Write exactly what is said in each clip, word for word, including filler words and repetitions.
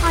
Oh,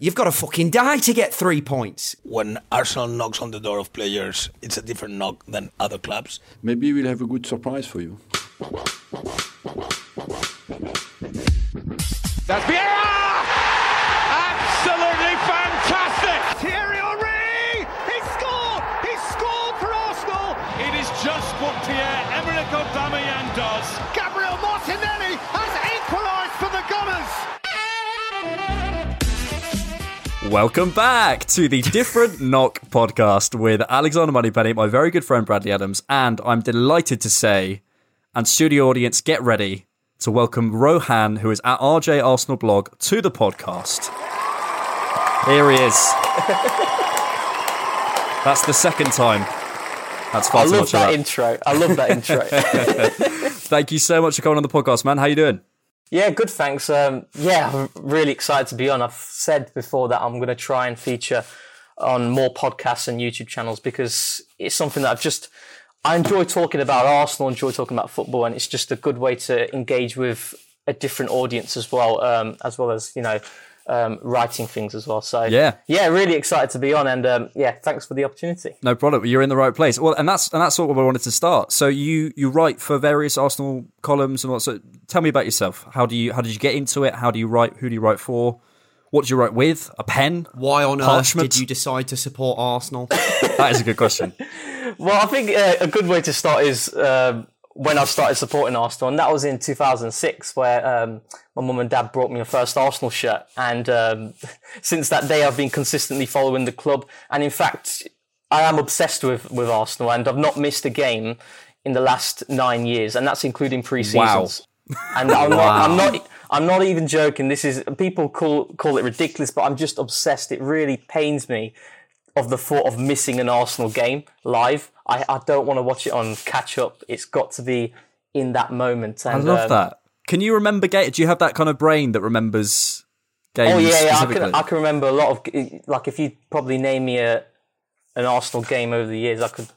You've got to fucking die to get three points. When Arsenal knocks on the door of players, it's a different knock than other clubs. Maybe we'll have a good surprise for you. That's Vieira! Absolutely fantastic! Thierry Henry! He scored! He scored for Arsenal! It is just what Pierre-Emerick Aubameyang does. Gabriel Martinelli has equalised for the Gunners! Welcome back to the Different Knock podcast with Alexander Moneypenny, my very good friend Bradley Adams, and I'm delighted to say, and studio audience, get ready to welcome Rohan, who is at R J Arsenal blog, to the podcast. Here he is. That's the second time. That's far I too love much that of that intro. I love that intro. Thank you so much for coming on the podcast, man. How you doing? Yeah, good, thanks. Um, yeah, I'm really excited to be on. I've said before that I'm going to try and feature on more podcasts and YouTube channels because it's something that I've just... I enjoy talking about Arsenal, enjoy talking about football, and it's just a good way to engage with a different audience as well, um, as well as, you know, um, writing things as well. So, yeah, yeah, really excited to be on, and um, yeah, thanks for the opportunity. No problem. You're in the right place. Well, and that's and that's sort of where I wanted to start. So you you write for various Arsenal columns and what? So tell me about yourself. How do you how did you get into it? How do you write? Who do you write for? What do you write with? A pen? Why on Parchment? Earth did you decide to support Arsenal? That is a good question. Well, I think uh, a good way to start is um, when I started supporting Arsenal, and that was in two thousand six, where um, my mum and dad brought me my first Arsenal shirt. And um, since that day, I've been consistently following the club. And in fact, I am obsessed with, with Arsenal, and I've not missed a game in the last nine years, and that's including pre-seasons. Wow. And I'm wow. not, I'm not, I'm not even joking. This is people call call it ridiculous, but I'm just obsessed. It really pains me of the thought of missing an Arsenal game live. I, I don't want to watch it on catch-up. It's got to be in that moment. And, I love um, that. Can you remember games? Do you have that kind of brain that remembers games? Oh, yeah, yeah. I can, I can remember a lot of... Like, if you probably name me a, an Arsenal game over the years, I could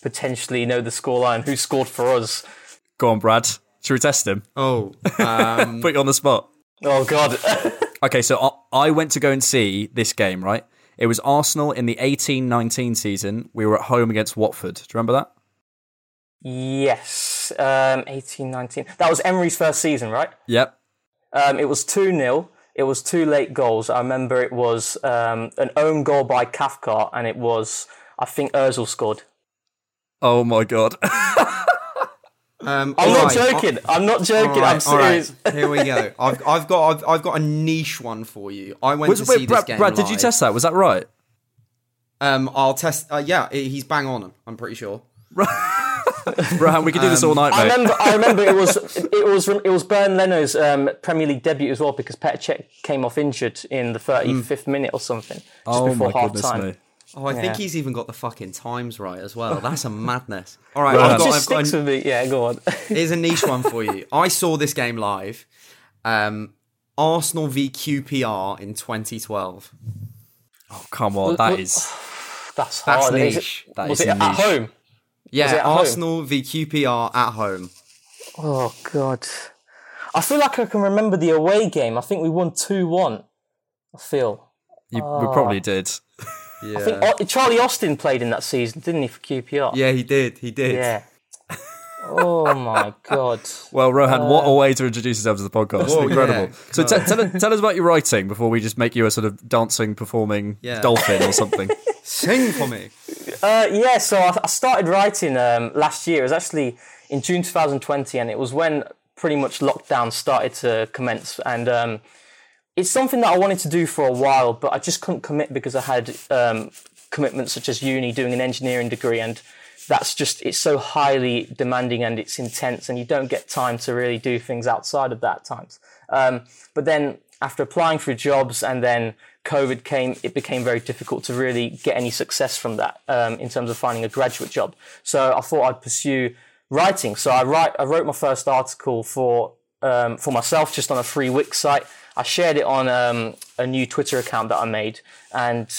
potentially know the scoreline, who scored for us. Go on, Brad. Should we test him? Oh. Um... Put you on the spot. Oh, God. Okay, so I, I went to go and see this game, right? It was Arsenal in the eighteen nineteen season. We were at home against Watford. Do you remember that? Yes. Um, eighteen nineteen. That was Emery's first season, right? Yep. Um, it was two nil. It was two late goals. I remember it was um, an own goal by Cathcart, and it was, I think, Ozil scored. Oh, my God. Um, I'm, not right. I'm, I'm not joking. I'm not joking. I'm serious. Right. Here we go. I've, I've got I've, I've got a niche one for you. I went was, to wait, see Brad, this game. Brad, live. Did you test that? Was that right? Um, I'll test. Uh, yeah, he's bang on him. I'm pretty sure. Rohan, we could do this um, all night, mate. I remember, I remember it was it was it was Bern Leno's um, Premier League debut as well, because Petr Cech came off injured in the thirty-fifth mm. minute or something, just oh before half time. Me. Oh, I yeah. think he's even got the fucking times right as well. That's a madness. All right, well, I've got, just I've got sticks a, with me. Yeah, go on. Here's a niche one for you. I saw this game live. Um, Arsenal v Q P R in twenty twelve. Oh, come on. That is... That's hard. That's niche. It, that was is it niche. At home? Yeah, Arsenal home? v Q P R at home. Oh, God. I feel like I can remember the away game. I think we won two one. I feel. You, oh. We probably did. Yeah. I think Charlie Austin played in that season, didn't he, for Q P R? Yeah, he did. He did. Yeah. Oh, my God. Well, Rohan, uh, what a way to introduce yourself to the podcast. Whoa, incredible. Yeah, so t- tell, tell us about your writing before we just make you a sort of dancing, performing yeah. dolphin or something. Sing for me. Uh, yeah, so I, I started writing um, last year. It was actually in June twenty twenty, and it was when pretty much lockdown started to commence. And um, it's something that I wanted to do for a while, but I just couldn't commit because I had um, commitments such as uni, doing an engineering degree, and that's just, it's so highly demanding and it's intense and you don't get time to really do things outside of that times. Um, but then after applying for jobs and then COVID came, it became very difficult to really get any success from that um, in terms of finding a graduate job. So I thought I'd pursue writing. So I write, I wrote my first article for, um, for myself, just on a free Wix site. I shared it on um, a new Twitter account that I made, and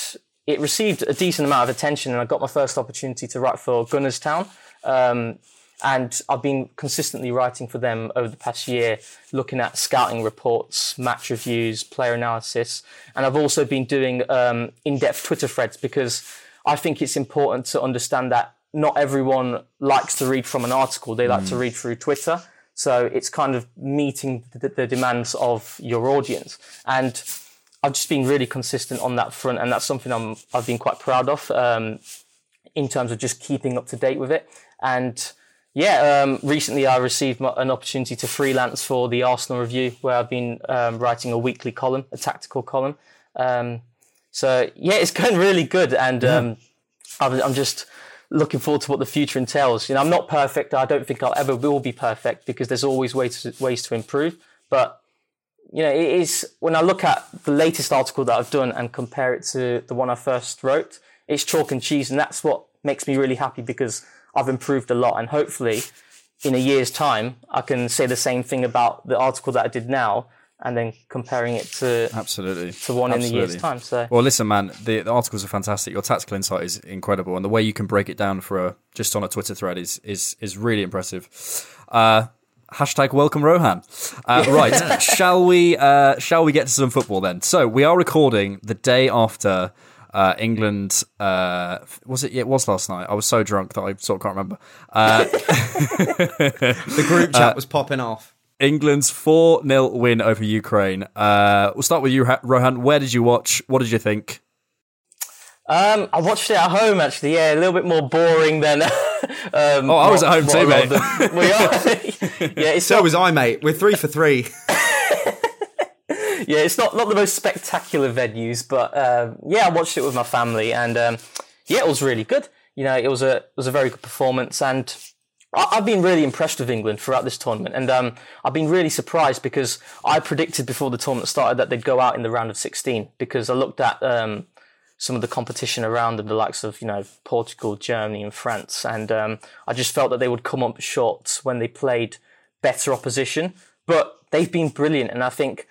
it received a decent amount of attention, and I got my first opportunity to write for Gunners Town. Um, and I've been consistently writing for them over the past year, looking at scouting reports, match reviews, player analysis. And I've also been doing um, in-depth Twitter threads, because I think it's important to understand that not everyone likes to read from an article. They like mm. to read through Twitter. So it's kind of meeting the, the demands of your audience. And I've just been really consistent on that front, and that's something I'm, I've been quite proud of um, in terms of just keeping up to date with it. And yeah, um, recently I received my, an opportunity to freelance for the Arsenal Review, where I've been um, writing a weekly column, a tactical column. Um, so yeah, it's going really good, and yeah. um, I'm, I'm just looking forward to what the future entails. You know, I'm not perfect. I don't think I'll ever will be perfect, because there's always ways to, ways to improve, but you know, it is, when I look at the latest article that I've done and compare it to the one I first wrote, it's chalk and cheese. And that's what makes me really happy, because I've improved a lot. And hopefully in a year's time, I can say the same thing about the article that I did now, and then comparing it to absolutely to one absolutely. in a year's time. So, well, listen, man, the, the articles are fantastic. Your tactical insight is incredible, and the way you can break it down for a, just on a Twitter thread is is is really impressive. Uh, Hashtag welcome Rohan. Uh, right, shall we? Uh, shall we get to some football then? So we are recording the day after uh, England. Uh, was it? Yeah, it was last night. I was so drunk that I sort of can't remember. Uh, the group chat uh, was popping off. England's four nil win over Ukraine. Uh, we'll start with you, Rohan. Where did you watch? What did you think? Um, I watched it at home, actually. Yeah, a little bit more boring than. um, oh, I was what, at home too, mate. The, we are. yeah, it's so not, was I, mate. We're three for three. yeah, it's not, not the most spectacular venues, but um, yeah, I watched it with my family, and um, yeah, it was really good. You know, it was a it was a very good performance, and I, I've been really impressed with England throughout this tournament, and um, I've been really surprised, because I predicted before the tournament started that they'd go out in the round of sixteen, because I looked at. Um, some of the competition around them, the likes of, you know, Portugal, Germany and France. And um, I just felt that they would come up short when they played better opposition. But they've been brilliant. And I think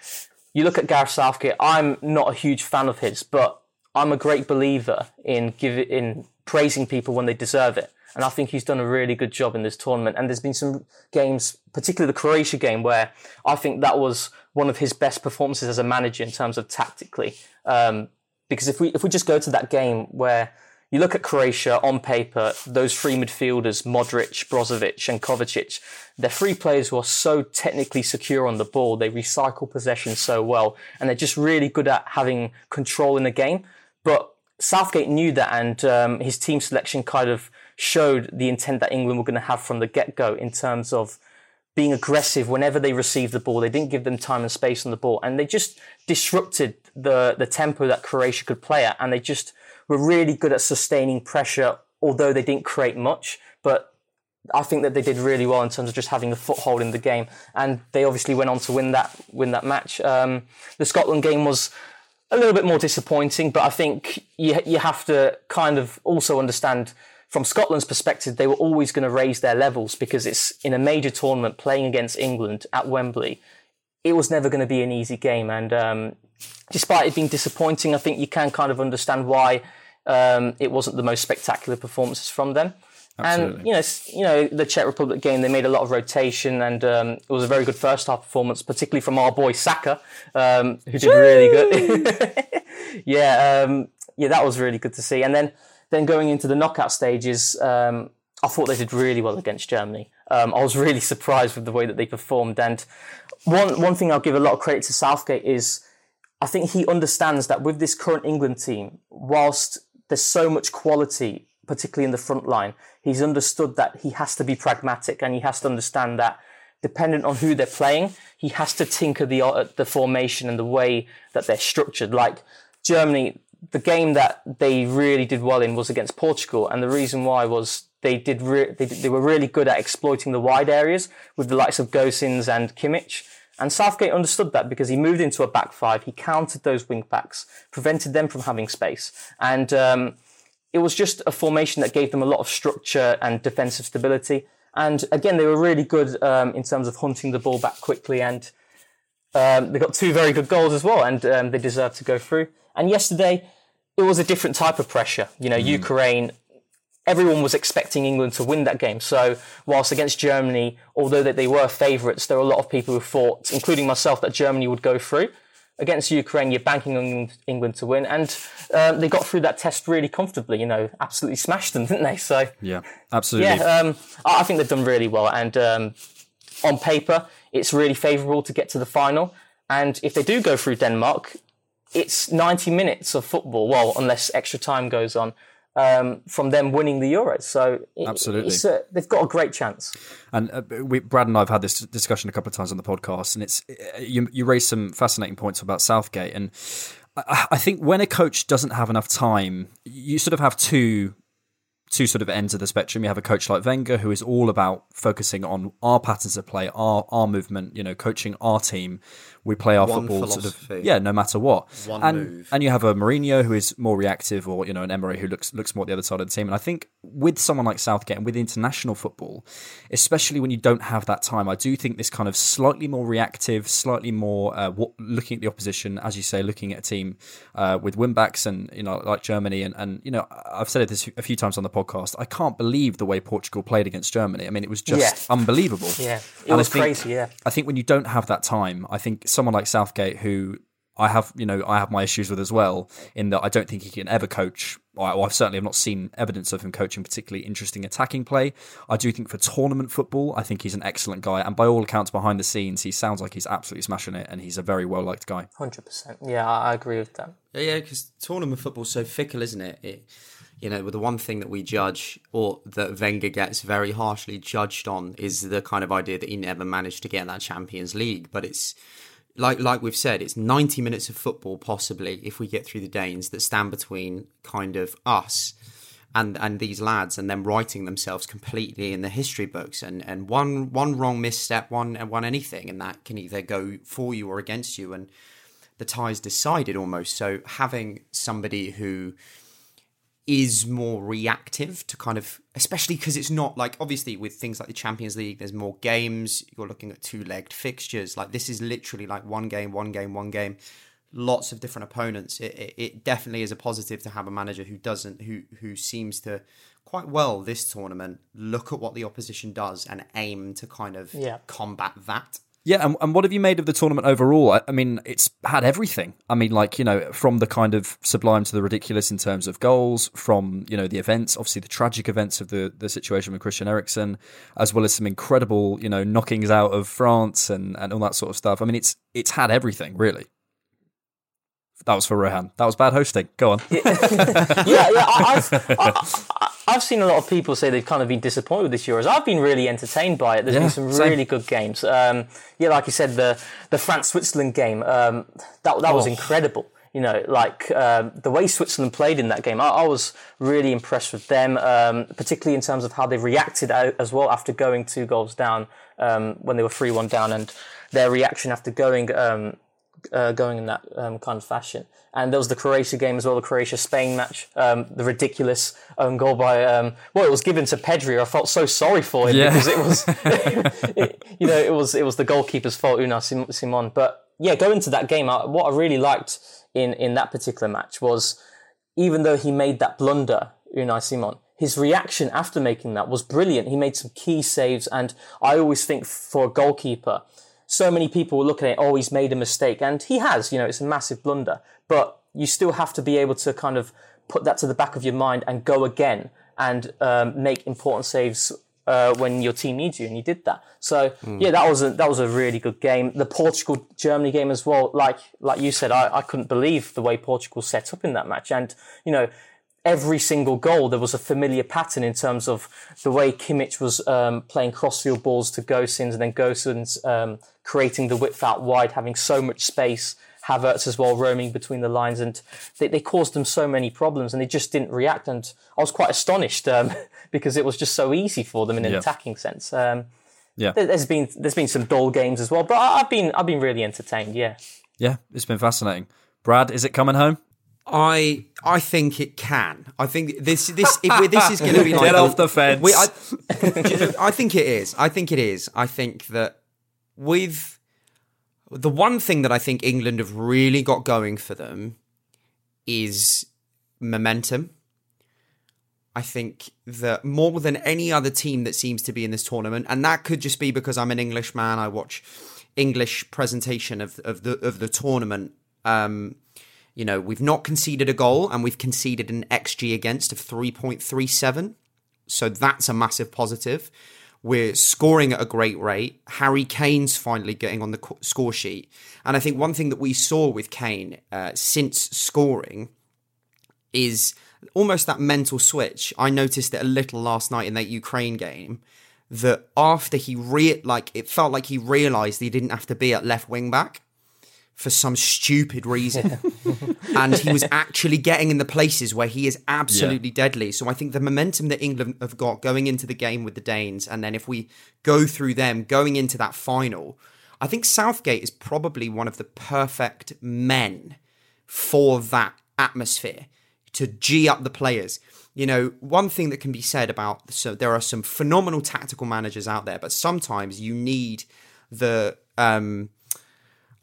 you look at Gareth Southgate, I'm not a huge fan of his, but I'm a great believer in give it, in praising people when they deserve it. And I think he's done a really good job in this tournament. And there's been some games, particularly the Croatia game, where I think that was one of his best performances as a manager in terms of tactically. Um Because if we if we just go to that game where you look at Croatia on paper, those three midfielders, Modric, Brozovic and Kovacic, they're three players who are so technically secure on the ball. They recycle possession so well, and they're just really good at having control in the game. But Southgate knew that, and um, his team selection kind of showed the intent that England were going to have from the get-go in terms of being aggressive whenever they received the ball. They didn't give them time and space on the ball, and they just disrupted the, the tempo that Croatia could play at, and they just were really good at sustaining pressure, although they didn't create much. But I think that they did really well in terms of just having a foothold in the game, and they obviously went on to win that win that match. Um, the Scotland game was a little bit more disappointing, but I think you you have to kind of also understand, from Scotland's perspective, they were always going to raise their levels, because it's in a major tournament playing against England at Wembley. it was never going to be an easy game. And um, despite it being disappointing, I think you can kind of understand why um, it wasn't the most spectacular performances from them. Absolutely. And, you know, you know, the Czech Republic game, they made a lot of rotation, and um, it was a very good first half performance, particularly from our boy Saka, um, who did Woo! really good. yeah, um, yeah, that was really good to see. And then, then going into the knockout stages, um, I thought they did really well against Germany. Um, I was really surprised with the way that they performed. And one one thing I'll give a lot of credit to Southgate is, I think he understands that with this current England team, whilst there's so much quality, particularly in the front line, he's understood that he has to be pragmatic, and he has to understand that dependent on who they're playing, he has to tinker the uh, the formation and the way that they're structured. Like Germany, the game that they really did well in was against Portugal, and the reason why was they did, re- they, did they were really good at exploiting the wide areas with the likes of Gosens and Kimmich. And Southgate understood that because he moved into a back five, he countered those wing backs, prevented them from having space, and um, it was just a formation that gave them a lot of structure and defensive stability. And again, they were really good um, in terms of hunting the ball back quickly. And um, they got two very good goals as well, and um, they deserved to go through. And yesterday, it was a different type of pressure. You know, mm. Ukraine, everyone was expecting England to win that game. So whilst against Germany, although that they were favourites, there were a lot of people who thought, including myself, that Germany would go through. Against Ukraine, you're banking on England to win, and um, they got through that test really comfortably. You know, absolutely smashed them, didn't they? So yeah, absolutely. Yeah, um, I think they've done really well, and um, on paper, it's really favourable to get to the final. And if they do go through Denmark, it's ninety minutes of football. Well, unless extra time goes on. Um, from them winning the Euros. So it, Absolutely. It's a, they've got a great chance. And uh, we, Brad and I have had this discussion a couple of times on the podcast, and it's you, you raised some fascinating points about Southgate. And I, I think when a coach doesn't have enough time, you sort of have two... two sort of ends of the spectrum. You have a coach like Wenger, who is all about focusing on our patterns of play, our our movement, you know, coaching our team. We play our One football sort of, yeah, no matter what. One and, move. And you have a Mourinho who is more reactive, or, you know, an Emery who looks looks more at the other side of the team. And I think with someone like Southgate and with international football, especially when you don't have that time, I do think this kind of slightly more reactive, slightly more uh, what, looking at the opposition, as you say, looking at a team uh, with wing-backs and, you know, like Germany. And, and, you know, I've said this a few times on the podcast, podcast I can't believe the way Portugal played against Germany. I mean, it was just yeah. unbelievable. Yeah, it and was think, crazy. Yeah, I think when you don't have that time, I think someone like Southgate, who I have, you know, I have my issues with as well, in that I don't think he can ever coach. Well, I've certainly have not seen evidence of him coaching particularly interesting attacking play. I do think for tournament football, I think he's an excellent guy, and by all accounts, behind the scenes, he sounds like he's absolutely smashing it, and he's a very well liked guy. one hundred percent. Yeah, I agree with that. Yeah, because tournament football's so fickle, isn't it? It. You know, the one thing that we judge, or that Wenger gets very harshly judged on, is the kind of idea that he never managed to get that Champions League. But it's, like like we've said, it's ninety minutes of football, possibly, if we get through the Danes, that stand between kind of us and, and these lads, and them writing themselves completely in the history books. And, and one one wrong misstep, one, one anything, and that can either go for you or against you. And the tie's decided almost. So having somebody who... is more reactive to kind of, especially because it's not like, obviously with things like the Champions League, there's more games, you're looking at two-legged fixtures. Like this is literally like one game, one game, one game, lots of different opponents. It, it, it definitely is a positive to have a manager who doesn't, who who seems to quite well this tournament, look at what the opposition does and aim to kind of yeah. combat that. Yeah, and, and what have you made of the tournament overall? I, I mean, it's had everything. I mean, like, you know, from the kind of sublime to the ridiculous in terms of goals, from, you know, the events, obviously the tragic events of the, the situation with Christian Eriksen, as well as some incredible, you know, knockings out of France and, and all that sort of stuff. I mean, it's it's had everything, really. That was for Rohan. That was bad hosting. Go on. yeah, yeah. yeah I, I've, I, I've seen a lot of people say they've kind of been disappointed with this Euros. I've been really entertained by it. There's yeah, been some same. really good games. Um, yeah, like you said, the the France Switzerland game. Um, that that oh. was incredible. You know, like uh, the way Switzerland played in that game, I, I was really impressed with them, um, particularly in terms of how they reacted as well after going two goals down um, when they were three one down, and their reaction after going. Um, uh, going in that um, kind of fashion. And there was the Croatia game as well, the Croatia-Spain match, um, the ridiculous own goal by, um, well, it was given to Pedri. I felt so sorry for him yeah. because it was, it, you know, it was it was the goalkeeper's fault, Unai Simon. But yeah, going to that game, I, what I really liked in, in that particular match was, even though he made that blunder, Unai Simon, his reaction after making that was brilliant. He made some key saves, and I always think for a goalkeeper, so many people will look at it, oh, he's made a mistake, and he has, you know, it's a massive blunder, but you still have to be able to kind of put that to the back of your mind and go again and um, make important saves uh, when your team needs you, and he did that. So, mm. yeah, that was, a, that was a really good game. The Portugal-Germany game as well, like like you said, I, I couldn't believe the way Portugal set up in that match, and, you know, every single goal, there was a familiar pattern in terms of the way Kimmich was um, playing crossfield balls to Gosens, and then Gosens um, creating the width out wide, having so much space. Havertz as well, roaming between the lines, and they, they caused them so many problems, and they just didn't react. And I was quite astonished um, because it was just so easy for them in an yeah. attacking sense. Um, yeah, there's been there's been some dull games as well, but I've been I've been really entertained. Yeah, yeah, it's been fascinating. Brad, is it coming home? I I think it can. I think this this if this is going to be like get off the fence. We, I, I think it is. I think it is. I think that with the one thing that I think England have really got going for them is momentum. I think that more than any other team that seems to be in this tournament, and that could just be because I'm an Englishman. I watch English presentation of of the of the tournament. Um, You know, we've not conceded a goal, and we've conceded an X G against of three point three seven. So that's a massive positive. We're scoring at a great rate. Harry Kane's finally getting on the score sheet. And I think one thing that we saw with Kane uh, since scoring is almost that mental switch. I noticed it a little last night in that Ukraine game, that after he, re- like, it felt like he realised he didn't have to be at left wing back for some stupid reason. And he was actually getting in the places where he is absolutely yeah. deadly. So I think the momentum that England have got going into the game with the Danes, and then if we go through them going into that final, I think Southgate is probably one of the perfect men for that atmosphere to G up the players. You know, one thing that can be said about, so there are some phenomenal tactical managers out there, but sometimes you need the... um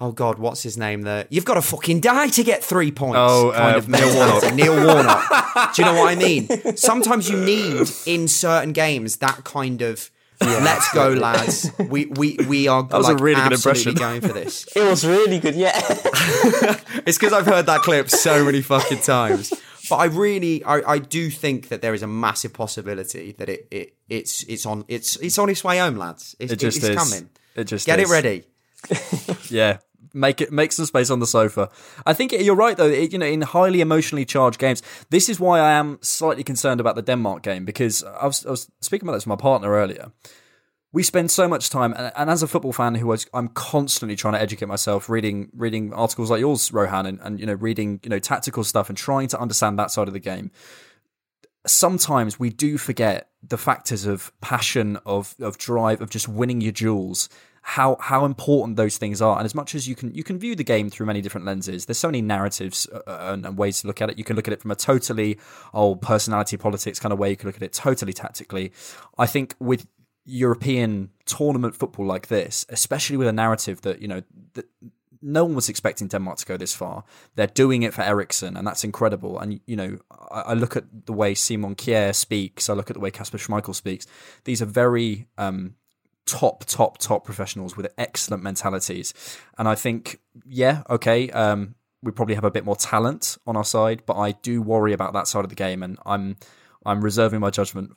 oh God, what's his name there? You've got to fucking die to get three points. Oh, kind uh, of Neil Warnock. Neil Warnock. Do you know what I mean? Sometimes you need, in certain games, that kind of, yeah. let's go, lads. We we we are that was like, a really absolutely good going for this. It was really good, yeah. It's because I've heard that clip so many fucking times. But I really, I, I do think that there is a massive possibility that it, it it's it's on it's it's on its way home, lads. It's, it just it's is. coming. It just Get is. it ready. Yeah. Make it make some space on the sofa. I think it, you're right, though. It, you know, in highly emotionally charged games, this is why I am slightly concerned about the Denmark game, because I was, I was speaking about this with my partner earlier. We spend so much time, and, and as a football fan who was, I'm constantly trying to educate myself, reading reading articles like yours, Rohan, and, and you know, reading you know tactical stuff and trying to understand that side of the game. Sometimes we do forget the factors of passion, of of drive, of just winning your duels. How how important those things are, and as much as you can you can view the game through many different lenses. There's so many narratives uh, and, and ways to look at it. You can look at it from a totally oh personality politics kind of way. You can look at it totally tactically. I think with European tournament football like this, especially with a narrative that you know that no one was expecting Denmark to go this far. They're doing it for Eriksson, and that's incredible. And you know, I, I look at the way Simon Kjær speaks. I look at the way Kasper Schmeichel speaks. These are very um, top, top, top professionals with excellent mentalities. And I think, yeah, okay, um, we probably have a bit more talent on our side, but I do worry about that side of the game, and I'm I'm reserving my judgment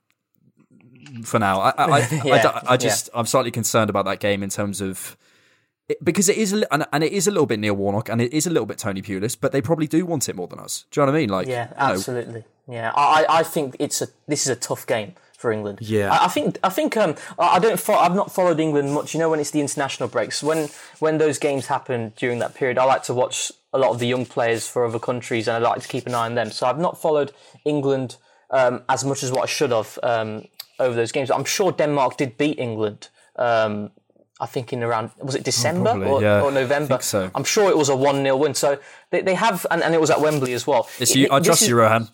for now. I, I, I, yeah, I, I just, yeah. I'm slightly concerned about that game in terms of, it, because it is, and, and it is a little bit Neil Warnock, and it is a little bit Tony Pulis, but they probably do want it more than us. Do you know what I mean? Like, yeah, absolutely. You know, yeah, I, I think it's a, this is a tough game for England. Yeah. I, I think I think um I don't fo- I've not followed England much, you know, when it's the international breaks. When when those games happen during that period, I like to watch a lot of the young players for other countries, and I like to keep an eye on them. So I've not followed England um as much as what I should have um over those games. I'm sure Denmark did beat England um I think in around, was it December Probably, or, yeah. or November? I think so. I'm sure it was a one nil win. So they, they have, and, and it was at Wembley as well. It's you, it, I trust is, you, Rohan.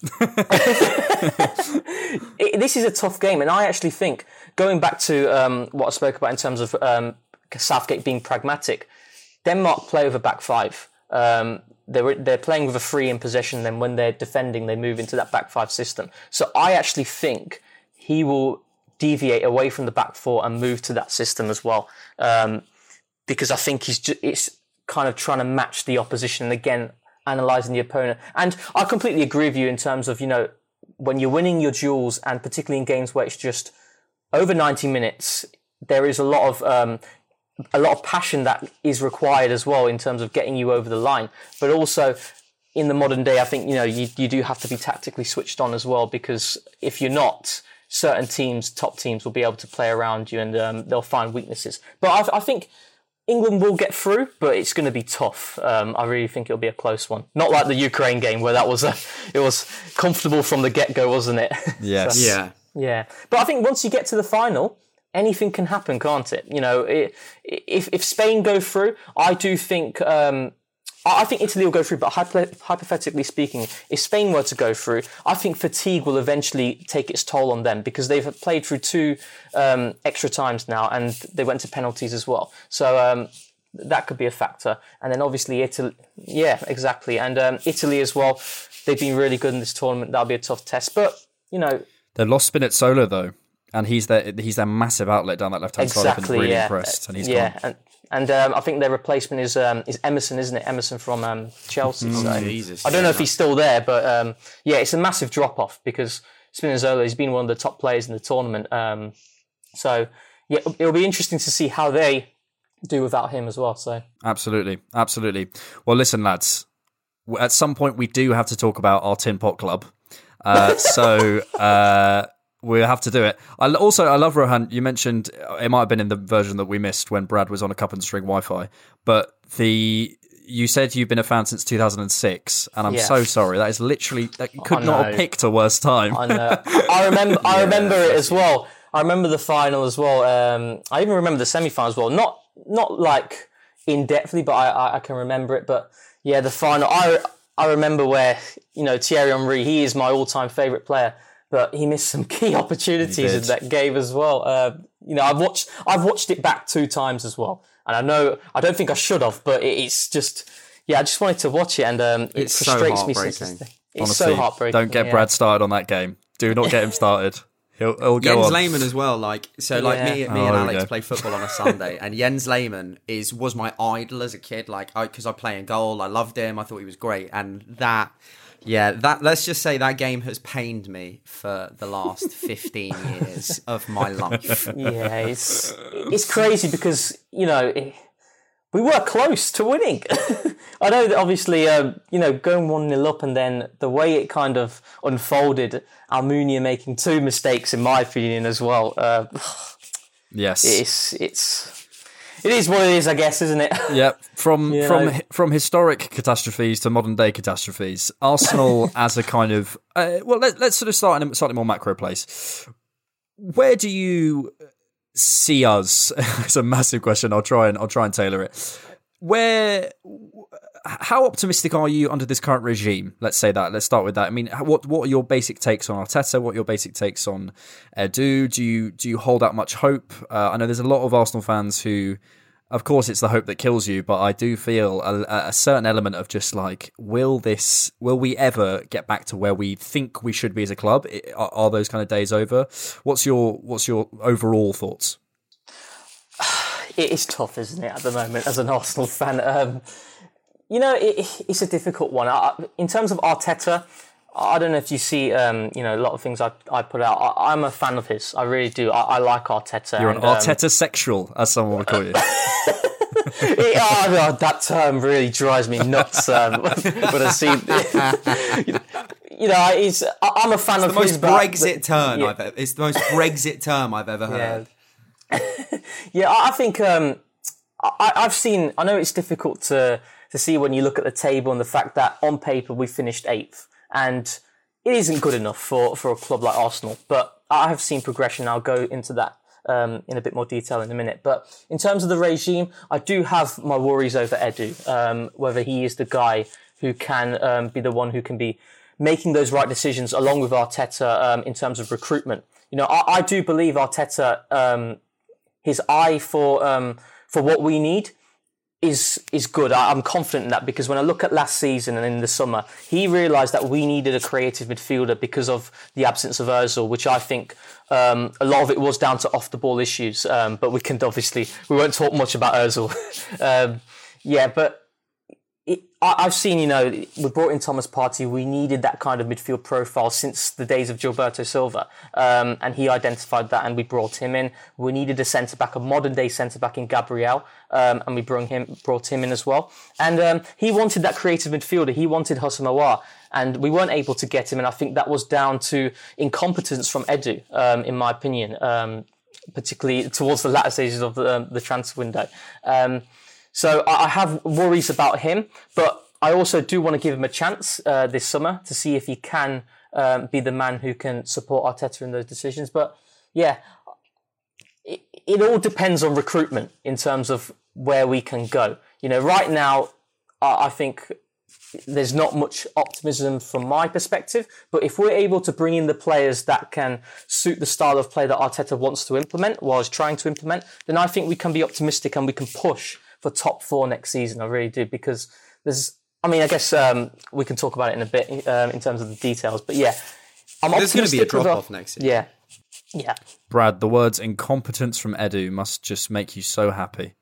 it, this is a tough game. And I actually think, going back to um, what I spoke about in terms of um, Southgate being pragmatic, Denmark play with a back five. Um, they're, they're playing with a three in possession. Then when they're defending, they move into that back five system. So I actually think he will deviate away from the back four and move to that system as well, um, because I think he's just, it's kind of trying to match the opposition, and again analysing the opponent. And I completely agree with you in terms of, you know, when you're winning your duels, and particularly in games where it's just over ninety minutes, there is a lot of um, a lot of passion that is required as well in terms of getting you over the line. But also in the modern day, I think, you know, you, you do have to be tactically switched on as well, because if you're not, certain teams, top teams, will be able to play around you, and um, they'll find weaknesses. But I, I think England will get through, but it's going to be tough. Um, I really think it'll be a close one. Not like the Ukraine game where that was a, it was comfortable from the get-go, wasn't it? Yes. so, yeah. Yeah. But I think once you get to the final, anything can happen, can't it? You know, it, if if Spain go through, I do think. Um, I think Italy will go through, but hypothetically speaking, if Spain were to go through, I think fatigue will eventually take its toll on them, because they've played through two um, extra times now, and they went to penalties as well. So um, that could be a factor. And then obviously Italy, yeah, exactly. And um, Italy as well, they've been really good in this tournament. That'll be a tough test. But, you know, they lost Spinazzola though, and he's their he's their massive outlet down that left hand side. I've been really yeah. impressed, and he's yeah. gone. And, And um, I think their replacement is um, is Emerson, isn't it? Emerson from um, Chelsea. So oh, Jesus, I don't know if he's still there, but um, yeah, it's a massive drop-off, because Spinazzola has been one of the top players in the tournament. Um, so yeah, it'll be interesting to see how they do without him as well. So absolutely, absolutely. Well, listen, lads, at some point we do have to talk about our Tin Pot Club. Uh, so. Uh, We'll have to do it. I also, I love, Rohan, you mentioned, it might have been in the version that we missed when Brad was on a cup and string Wi-Fi, but the you said you've been a fan since two thousand six, and I'm yeah. so sorry. That is literally, that could I not know. have picked a worse time. I know. I remember, yeah. I remember it as well. I remember the final as well. Um, I even remember the semi-final as well. Not not like in-depthly, but I, I, I can remember it. But yeah, the final, I, I remember where, you know, Thierry Henry, he is my all-time favourite player. But he missed some key opportunities in that game as well. Uh, you know, I've watched I've watched it back two times as well, and I know I don't think I should have, but it's just yeah, I just wanted to watch it, and um, it it's frustrates so me. Since it's it's Honestly, so heartbreaking. Don't get yeah. Brad started on that game. Do not get him started. He'll, he'll go Jens on. Lehmann as well. Like so, like yeah. me, me oh, and Alex play football on a Sunday, and Jens Lehmann is was my idol as a kid. Like, because I, I play in goal, I loved him. I thought he was great, and that. Yeah, that let's just say that game has pained me for the last fifteen years of my life. Yeah, it's it's crazy because, you know, it, we were close to winning. I know that obviously, um, you know, going one nil up, and then the way it kind of unfolded, Almunia making two mistakes in my opinion as well. Uh, yes. It's... it's It is what it is, I guess, isn't it? Yeah, from yeah. from from historic catastrophes to modern day catastrophes, Arsenal as a kind of uh, well, let, let's sort of start in a slightly more macro place. Where do you see us? It's a massive question. I'll try and I'll try and tailor it. Where? How optimistic are you under this current regime? Let's say that. Let's start with that. I mean, what what are your basic takes on Arteta? What are your basic takes on Edu? Do you do you hold out much hope? Uh, I know there's a lot of Arsenal fans who, of course, it's the hope that kills you. But I do feel a, a certain element of just like, will this, will we ever get back to where we think we should be as a club? Are, are those kind of days over? What's your what's your overall thoughts? It is tough, isn't it, at the moment as an Arsenal fan? Um, You know, it, it's a difficult one. I, in terms of Arteta, I don't know if you see, um, you know, a lot of things I, I put out. I, I'm a fan of his. I really do. I, I like Arteta. You're an and, Arteta um, sexual, as someone would call you. it, oh, that term really drives me nuts. Um, but I see, you know, it's, I, I'm a fan it's of his. Brexit but, term yeah. I've ever, it's the most Brexit term I've ever heard. Yeah, yeah I, I think um, I, I've seen. I know it's difficult to. to see when you look at the table and the fact that on paper we finished eighth, and it isn't good enough for, for a club like Arsenal. But I have seen progression. I'll go into that um, in a bit more detail in a minute. But in terms of the regime, I do have my worries over Edu, um, whether he is the guy who can um, be the one who can be making those right decisions along with Arteta um, in terms of recruitment. You know, I, I do believe Arteta, um, his eye for um, for what we need is is good. I, I'm confident in that, because when I look at last season and in the summer, he realised that we needed a creative midfielder because of the absence of Ozil, which I think um, a lot of it was down to off-the-ball issues. Um, but we can obviously, we won't talk much about Ozil. um, yeah, but... It, I, I've seen, you know, we brought in Thomas Partey. We needed that kind of midfield profile since the days of Gilberto Silva. Um, and he identified that and we brought him in. We needed a centre-back, a modern-day centre-back in Gabriel. Um, and we brought him, brought him in as well. And um, he wanted that creative midfielder. He wanted Hosam Aouar. And we weren't able to get him. And I think that was down to incompetence from Edu, um, in my opinion, um, particularly towards the latter stages of the, um, the transfer window. Um So I have worries about him, but I also do want to give him a chance uh, this summer to see if he can um, be the man who can support Arteta in those decisions. But yeah, it, it all depends on recruitment in terms of where we can go. You know, right now, I, I think there's not much optimism from my perspective, but if we're able to bring in the players that can suit the style of play that Arteta wants to implement, or is trying to implement, then I think we can be optimistic and we can push for top four next season. I really do, because there's, I mean, I guess um, we can talk about it in a bit um, in terms of the details, but yeah, I'm there's going to be a drop off next season. Yeah, yeah. Brad, the words incompetence from Edu must just make you so happy.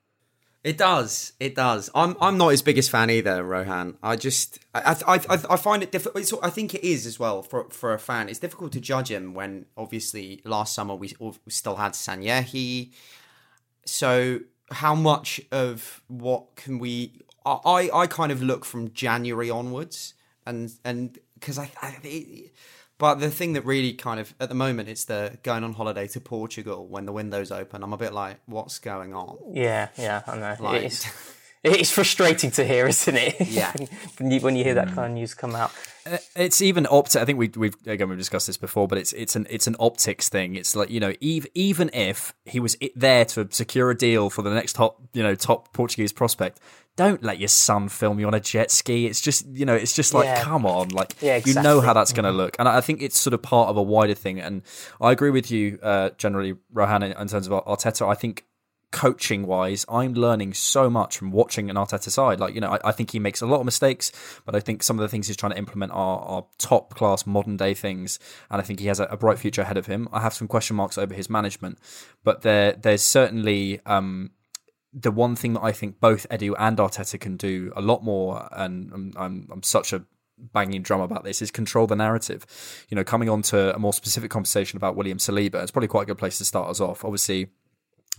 It does, it does. I'm I'm not his biggest fan either, Rohan. I just I I I, I find it difficult. I think it is as well for for a fan. It's difficult to judge him when obviously last summer we still had Sanyehi, so. How much of what can we? I, I kind of look from January onwards, and and because I, I, but the thing that really kind of at the moment it's the going on holiday to Portugal when the window's open. I'm a bit like, what's going on? Yeah, yeah, I know. Like, it's it's frustrating to hear, isn't it? Yeah, when you when you hear that kind of news come out. It's even optics. I think we, we've again we've discussed this before, but it's it's an it's an optics thing. It's like, you know, even even if he was there to secure a deal for the next top you know top Portuguese prospect, don't let your son film you on a jet ski. It's just you know it's just like yeah. come on, like yeah, exactly. You know how that's going to look. And I think it's sort of part of a wider thing. And I agree with you uh, generally, Rohan, in terms of Arteta. I think. Coaching wise, I'm learning so much from watching an Arteta side. Like, you know, I, I think he makes a lot of mistakes, but I think some of the things he's trying to implement are, are top class modern day things. And I think he has a, a bright future ahead of him. I have some question marks over his management, but there, there's certainly, um, the one thing that I think both Edu and Arteta can do a lot more. And I'm, I'm, I'm such a banging drum about this is control the narrative. You know, coming on to a more specific conversation about William Saliba, it's probably quite a good place to start us off. Obviously,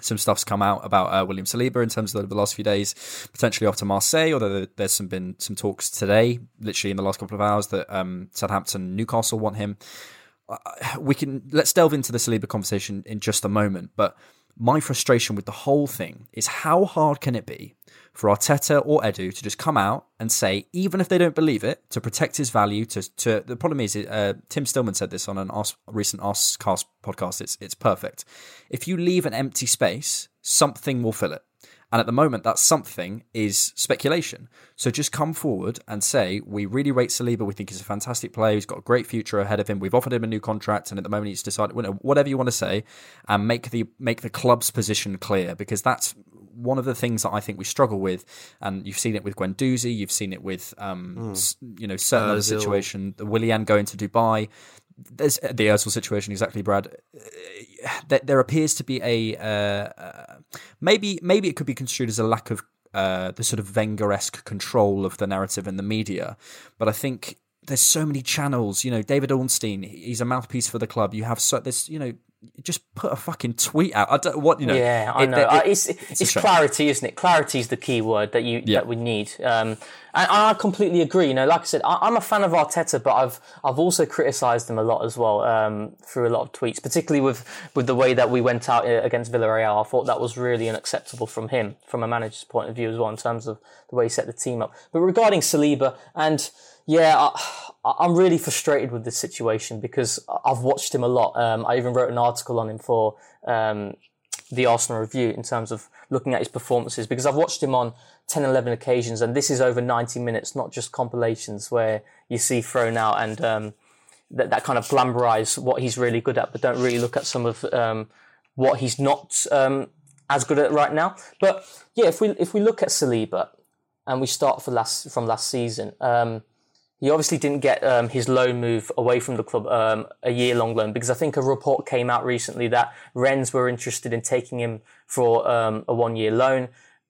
some stuff's come out about uh, William Saliba in terms of the, the last few days, potentially off to Marseille, although there's some, been some talks today, literally in the last couple of hours, that um, Southampton, Newcastle want him. Uh, we can let's delve into the Saliba conversation in just a moment, but my frustration with the whole thing is how hard can it be for Arteta or Edu to just come out and say, even if they don't believe it, to protect his value. To, to the problem is, uh, Tim Stillman said this on an Ars, recent Arscast podcast. It's it's perfect. If you leave an empty space, something will fill it, and at the moment, that something is speculation. So just come forward and say, we really rate Saliba. We think he's a fantastic player. He's got a great future ahead of him. We've offered him a new contract, and at the moment, he's decided whatever you want to say, and make the make the club's position clear, because that's. One of the things that I think we struggle with, and you've seen it with Guendouzi, you've seen it with, um, mm. you know, certain Ozil. Other situation, the Willian going to Dubai, there's the Ozil situation, exactly, Brad. There, there appears to be a, uh, maybe maybe it could be construed as a lack of uh, the sort of Wenger-esque control of the narrative and the media. But I think there's so many channels, you know, David Ornstein, he's a mouthpiece for the club. You have so, this, you know, just put a fucking tweet out. I don't what you know. Yeah, I know. It, it, it, it's it's, it's clarity, isn't it? Clarity is the key word that you yeah. that we need. Um, and I completely agree. You know, like I said, I, I'm a fan of Arteta, but I've I've also criticised him a lot as well um, through a lot of tweets, particularly with with the way that we went out against Villarreal. I thought that was really unacceptable from him, from a manager's point of view as well, in terms of the way he set the team up. But regarding Saliba and. Yeah, I, I'm really frustrated with this situation because I've watched him a lot. Um, I even wrote an article on him for um, the Arsenal review in terms of looking at his performances, because I've watched him on ten, eleven occasions, and this is over ninety minutes, not just compilations where you see thrown out and um, that, that kind of glamorise what he's really good at, but don't really look at some of um, what he's not um, as good at right now. But yeah, if we if we look at Saliba and we start for last from last season. Um, He obviously didn't get um, his loan move away from the club, um, a year-long loan, because I think a report came out recently that Rennes were interested in taking him for um, a one-year loan.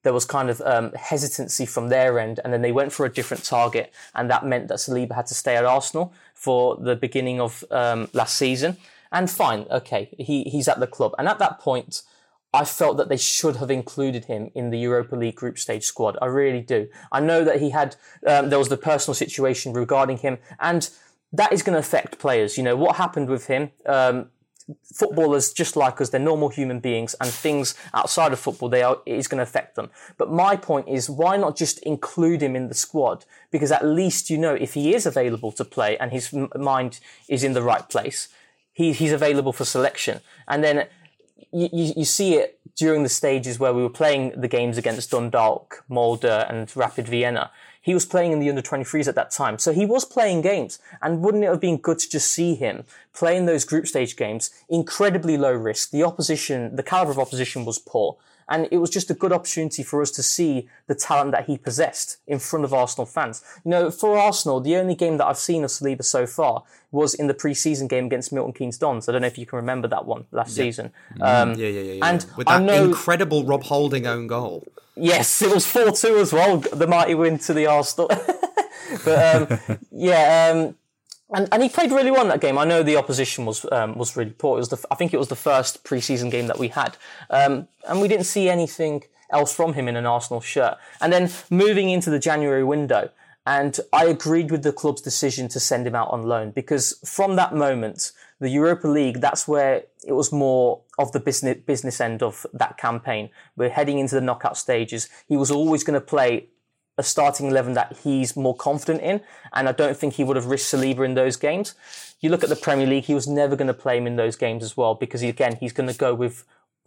There was kind of um, hesitancy from their end, and then they went for a different target, and that meant that Saliba had to stay at Arsenal for the beginning of um, last season. And fine, okay, he, he's at the club. And at that point, I felt that they should have included him in the Europa League group stage squad. I really do. I know that he had, um, there was the personal situation regarding him, and that is going to affect players. You know, what happened with him, um, footballers, just like us, they're normal human beings, and things outside of football, they are, it is going to affect them. But my point is, why not just include him in the squad? Because at least, you know, if he is available to play and his mind is in the right place, he, he's available for selection. And then, You, you, you see it during the stages where we were playing the games against Dundalk, Molde and Rapid Vienna. He was playing in the under twenty-threes at that time. So he was playing games. And wouldn't it have been good to just see him playing those group stage games? Incredibly low risk. The opposition, the calibre of opposition was poor. And it was just a good opportunity for us to see the talent that he possessed in front of Arsenal fans. You know, for Arsenal, the only game that I've seen of Saliba so far was in the pre-season game against Milton Keynes Dons. I don't know if you can remember that one last yeah. season. Um, yeah, yeah, yeah, yeah. And with that I know, incredible Rob Holding own goal. Yes, it was four two as well, the mighty win to the Arsenal. but um, yeah, um, and and he played really well in that game. I know the opposition was um, was really poor. It was the I think it was the first pre-season game that we had, um, and we didn't see anything else from him in an Arsenal shirt. And then moving into the January window. And I agreed with the club's decision to send him out on loan, because from that moment, the Europa League, that's where it was more of the business business end of that campaign. We're heading into the knockout stages. He was always going to play a starting eleven that he's more confident in, and I don't think he would have risked Saliba in those games. You look at the Premier League, he was never going to play him in those games as well, because, again, he's going to go with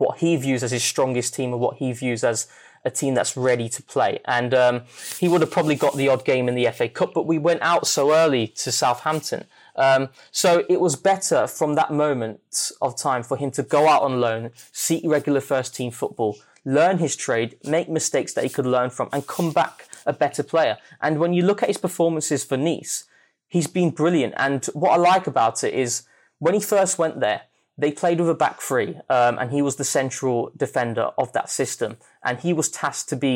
what he views as his strongest team and what he views as a team that's ready to play. And um, he would have probably got the odd game in the F A Cup, but we went out so early to Southampton. Um, so it was better from that moment of time for him to go out on loan, see regular first team football, learn his trade, make mistakes that he could learn from, and come back a better player. And when you look at his performances for Nice, he's been brilliant. And what I like about it is when he first went there, they played with a back three, um, and he was the central defender of that system. And he was tasked to be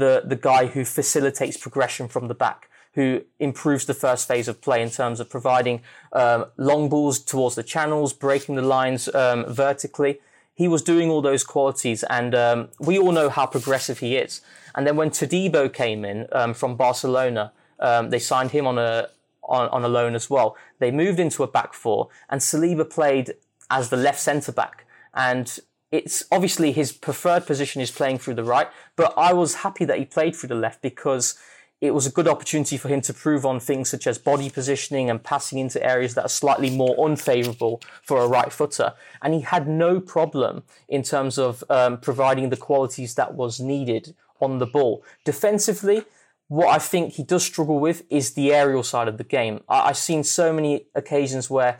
the, the guy who facilitates progression from the back, who improves the first phase of play in terms of providing um, long balls towards the channels, breaking the lines um, vertically. He was doing all those qualities, and um, we all know how progressive he is. And then when Todibo came in um, from Barcelona, um, they signed him on a on, on a loan as well. They moved into a back four, and Saliba played as the left centre-back. And it's obviously his preferred position is playing through the right, but I was happy that he played through the left, because it was a good opportunity for him to prove on things such as body positioning and passing into areas that are slightly more unfavourable for a right footer. And he had no problem in terms of um, providing the qualities that was needed on the ball. Defensively, what I think he does struggle with is the aerial side of the game. I- I've seen so many occasions where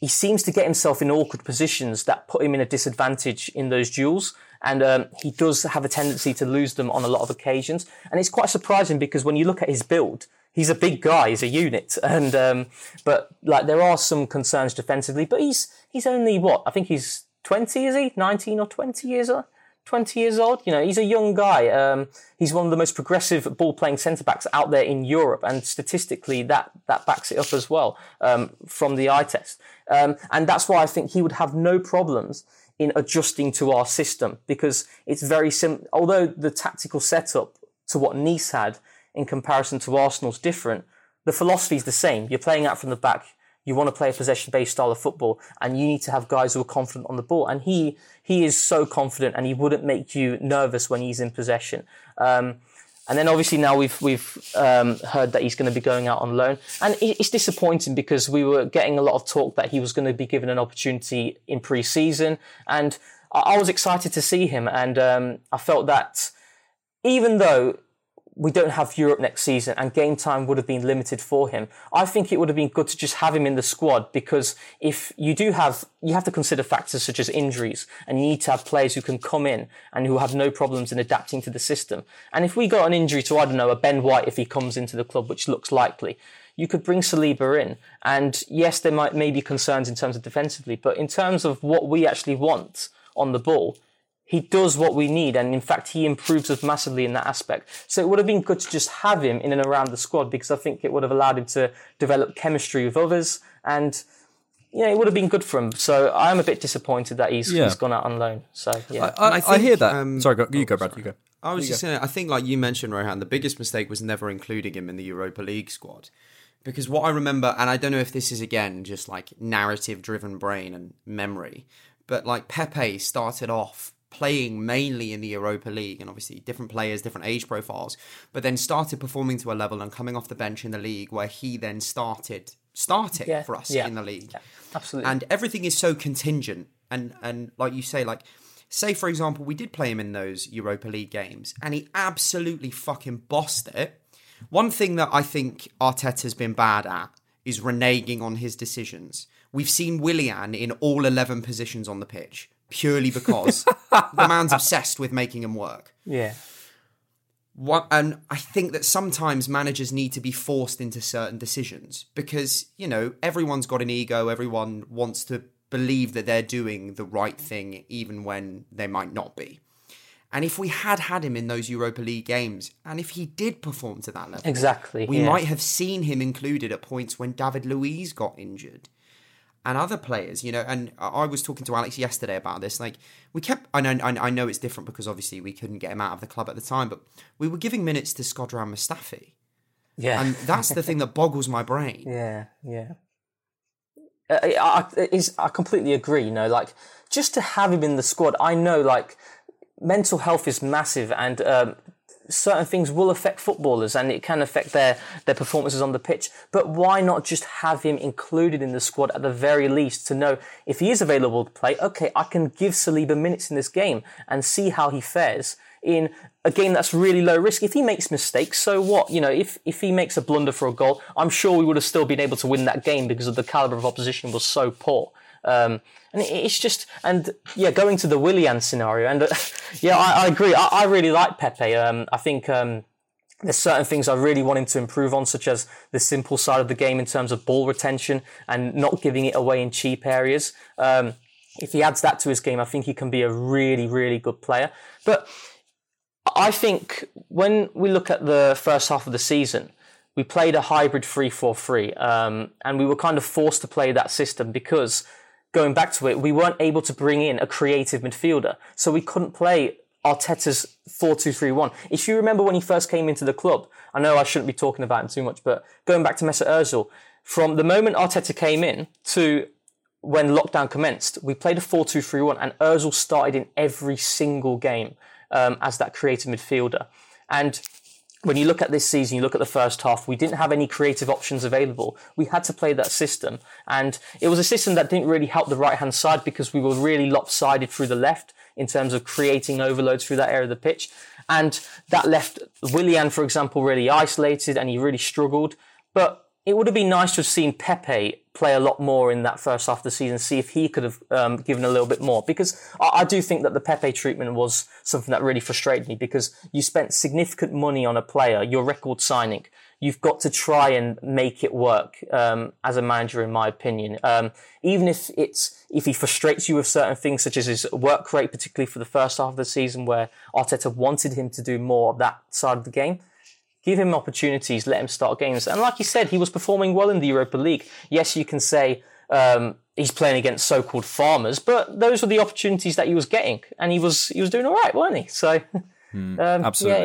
he seems to get himself in awkward positions that put him in a disadvantage in those duels. And um, he does have a tendency to lose them on a lot of occasions. And it's quite surprising, because when you look at his build, he's a big guy, he's a unit. And um, but like there are some concerns defensively, but he's he's only what? I think he's twenty, is he? nineteen or twenty years old? twenty years old. You know, he's a young guy. Um, he's one of the most progressive ball-playing centre-backs out there in Europe, and statistically that that backs it up as well um, from the eye test. Um, and that's why I think he would have no problems in adjusting to our system, because it's very simple. Although the tactical setup to what Nice had in comparison to Arsenal's different, the philosophy is the same. You're playing out from the back. You want to play a possession-based style of football, and you need to have guys who are confident on the ball. And he he is so confident, and he wouldn't make you nervous when he's in possession. Um, and then obviously now we've we've um, heard that he's going to be going out on loan, and it's disappointing because we were getting a lot of talk that he was going to be given an opportunity in pre-season. And I was excited to see him, and um, I felt that even though we don't have Europe next season and game time would have been limited for him, I think it would have been good to just have him in the squad, because if you do have, you have to consider factors such as injuries, and you need to have players who can come in and who have no problems in adapting to the system. And if we got an injury to, I don't know, a Ben White, if he comes into the club, which looks likely, you could bring Saliba in. And yes, there might may be concerns in terms of defensively, but in terms of what we actually want on the ball, he does what we need, and in fact, he improves us massively in that aspect. So it would have been good to just have him in and around the squad, because I think it would have allowed him to develop chemistry with others, and you know, it would have been good for him. So I'm a bit disappointed that he's, yeah. he's gone out on loan. So yeah, I, I, I, think, I hear that. Um, sorry, go, you go, Brad. Sorry. You go. I was you just go. saying, I think like you mentioned, Rohan, the biggest mistake was never including him in the Europa League squad. Because what I remember, and I don't know if this is, again, just like narrative-driven brain and memory, but like Pepe started off playing mainly in the Europa League, and obviously different players, different age profiles, but then started performing to a level and coming off the bench in the league where he then started starting yeah, for us yeah, in the league. Yeah, absolutely. And everything is so contingent. And, and like you say, like, say, for example, we did play him in those Europa League games, and he absolutely fucking bossed it. One thing that I think Arteta's been bad at is reneging on his decisions. We've seen Willian in all eleven positions on the pitch, purely because the man's obsessed with making him work. Yeah. What, and I think that sometimes managers need to be forced into certain decisions because, you know, everyone's got an ego. Everyone wants to believe that they're doing the right thing, even when they might not be. And if we had had him in those Europa League games, and if he did perform to that level, exactly, we yeah. might have seen him included at points when David Luiz got injured and other players, you know. And I was talking to Alex yesterday about this. Like, we kept, I know, I know it's different because obviously we couldn't get him out of the club at the time, but we were giving minutes to Skodran Mustafi. Yeah. And that's the thing that boggles my brain. Yeah, yeah. Uh, I, I, I completely agree, you know, like, just to have him in the squad, I know, like, mental health is massive, and um, certain things will affect footballers, and it can affect their, their performances on the pitch. But why not just have him included in the squad at the very least, to know if he is available to play, okay, I can give Saliba minutes in this game and see how he fares in a game that's really low risk. If he makes mistakes, so what? You know, if, if he makes a blunder for a goal, I'm sure we would have still been able to win that game because of the calibre of opposition was so poor. Um, and it's just, and yeah, going to the Willian scenario, and uh, yeah, I, I agree. I, I really like Pepe. Um, I think um, there's certain things I really want him to improve on, such as the simple side of the game in terms of ball retention and not giving it away in cheap areas. Um, if he adds that to his game, I think he can be a really, really good player. But I think when we look at the first half of the season, we played a hybrid three four three, um, and we were kind of forced to play that system because, going back to it, we weren't able to bring in a creative midfielder. So we couldn't play Arteta's four two three one. If you remember when he first came into the club, I know I shouldn't be talking about him too much, but going back to Mesut Ozil, from the moment Arteta came in to when lockdown commenced, we played a four two three one, and Ozil started in every single game um, as that creative midfielder. And when you look at this season, you look at the first half, we didn't have any creative options available. We had to play that system. And it was a system that didn't really help the right-hand side because we were really lopsided through the left in terms of creating overloads through that area of the pitch. And that left Willian, for example, really isolated, and he really struggled. But it would have been nice to have seen Pepe play a lot more in that first half of the season, see if he could have um, given a little bit more. Because I, I do think that the Pepe treatment was something that really frustrated me, because you spent significant money on a player, your record signing. You've got to try and make it work um, as a manager, in my opinion. Um, even if it's if he frustrates you with certain things, such as his work rate, particularly for the first half of the season where Arteta wanted him to do more of that side of the game, give him opportunities, let him start games. And like you said, he was performing well in the Europa League. Yes, you can say um, he's playing against so-called farmers, but those were the opportunities that he was getting, and he was he was doing all right, weren't he? So, um, absolutely.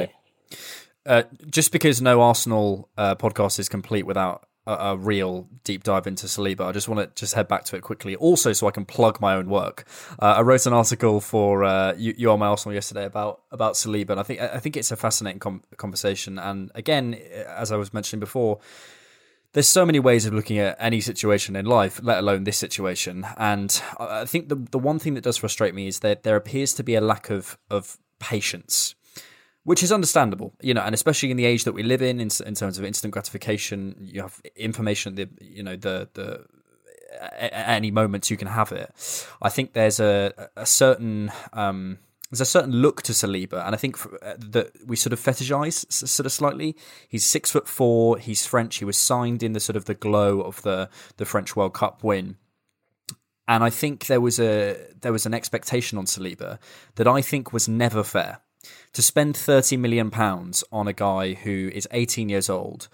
Yeah. Uh, just because no Arsenal uh, podcast is complete without a, a real deep dive into Saliba, I just want to just head back to it quickly. Also, so I can plug my own work, uh, I wrote an article for uh, you, you Are My Arsenal yesterday about about Saliba, and I think I think it's a fascinating com- conversation. And again, as I was mentioning before, there's so many ways of looking at any situation in life, let alone this situation. And I think the the one thing that does frustrate me is that there appears to be a lack of of patience, which is understandable, you know, and especially in the age that we live in, in, in terms of instant gratification, you have information, the you know, the the at any moment you can have it. I think there's a a certain um, there's a certain look to Saliba, and I think for, uh, that we sort of fetishize sort of slightly. He's six foot four. He's French. He was signed in the sort of the glow of the the French World Cup win. And I think there was a there was an expectation on Saliba that I think was never fair. To spend thirty million pounds on a guy who is eighteen years old,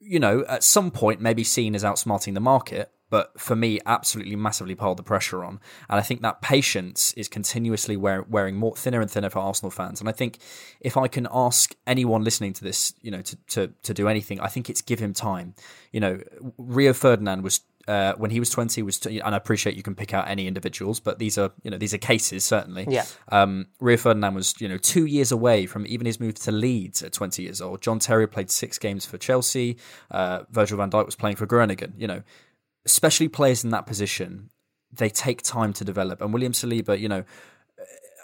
you know, at some point maybe seen as outsmarting the market, but for me, absolutely massively piled the pressure on. And I think that patience is continuously wear, wearing more thinner and thinner for Arsenal fans. And I think if I can ask anyone listening to this, you know, to to, to do anything, I think it's give him time. You know, Rio Ferdinand was, uh, when he was twenty, was t- and I appreciate you can pick out any individuals, but these are, you know, these are cases, certainly. Yeah. Um, Rio Ferdinand was, you know, two years away from even his move to Leeds at twenty years old. John Terry played six games for Chelsea. Uh, Virgil van Dijk was playing for Groningen, you know. Especially players in that position, they take time to develop. And William Saliba, you know,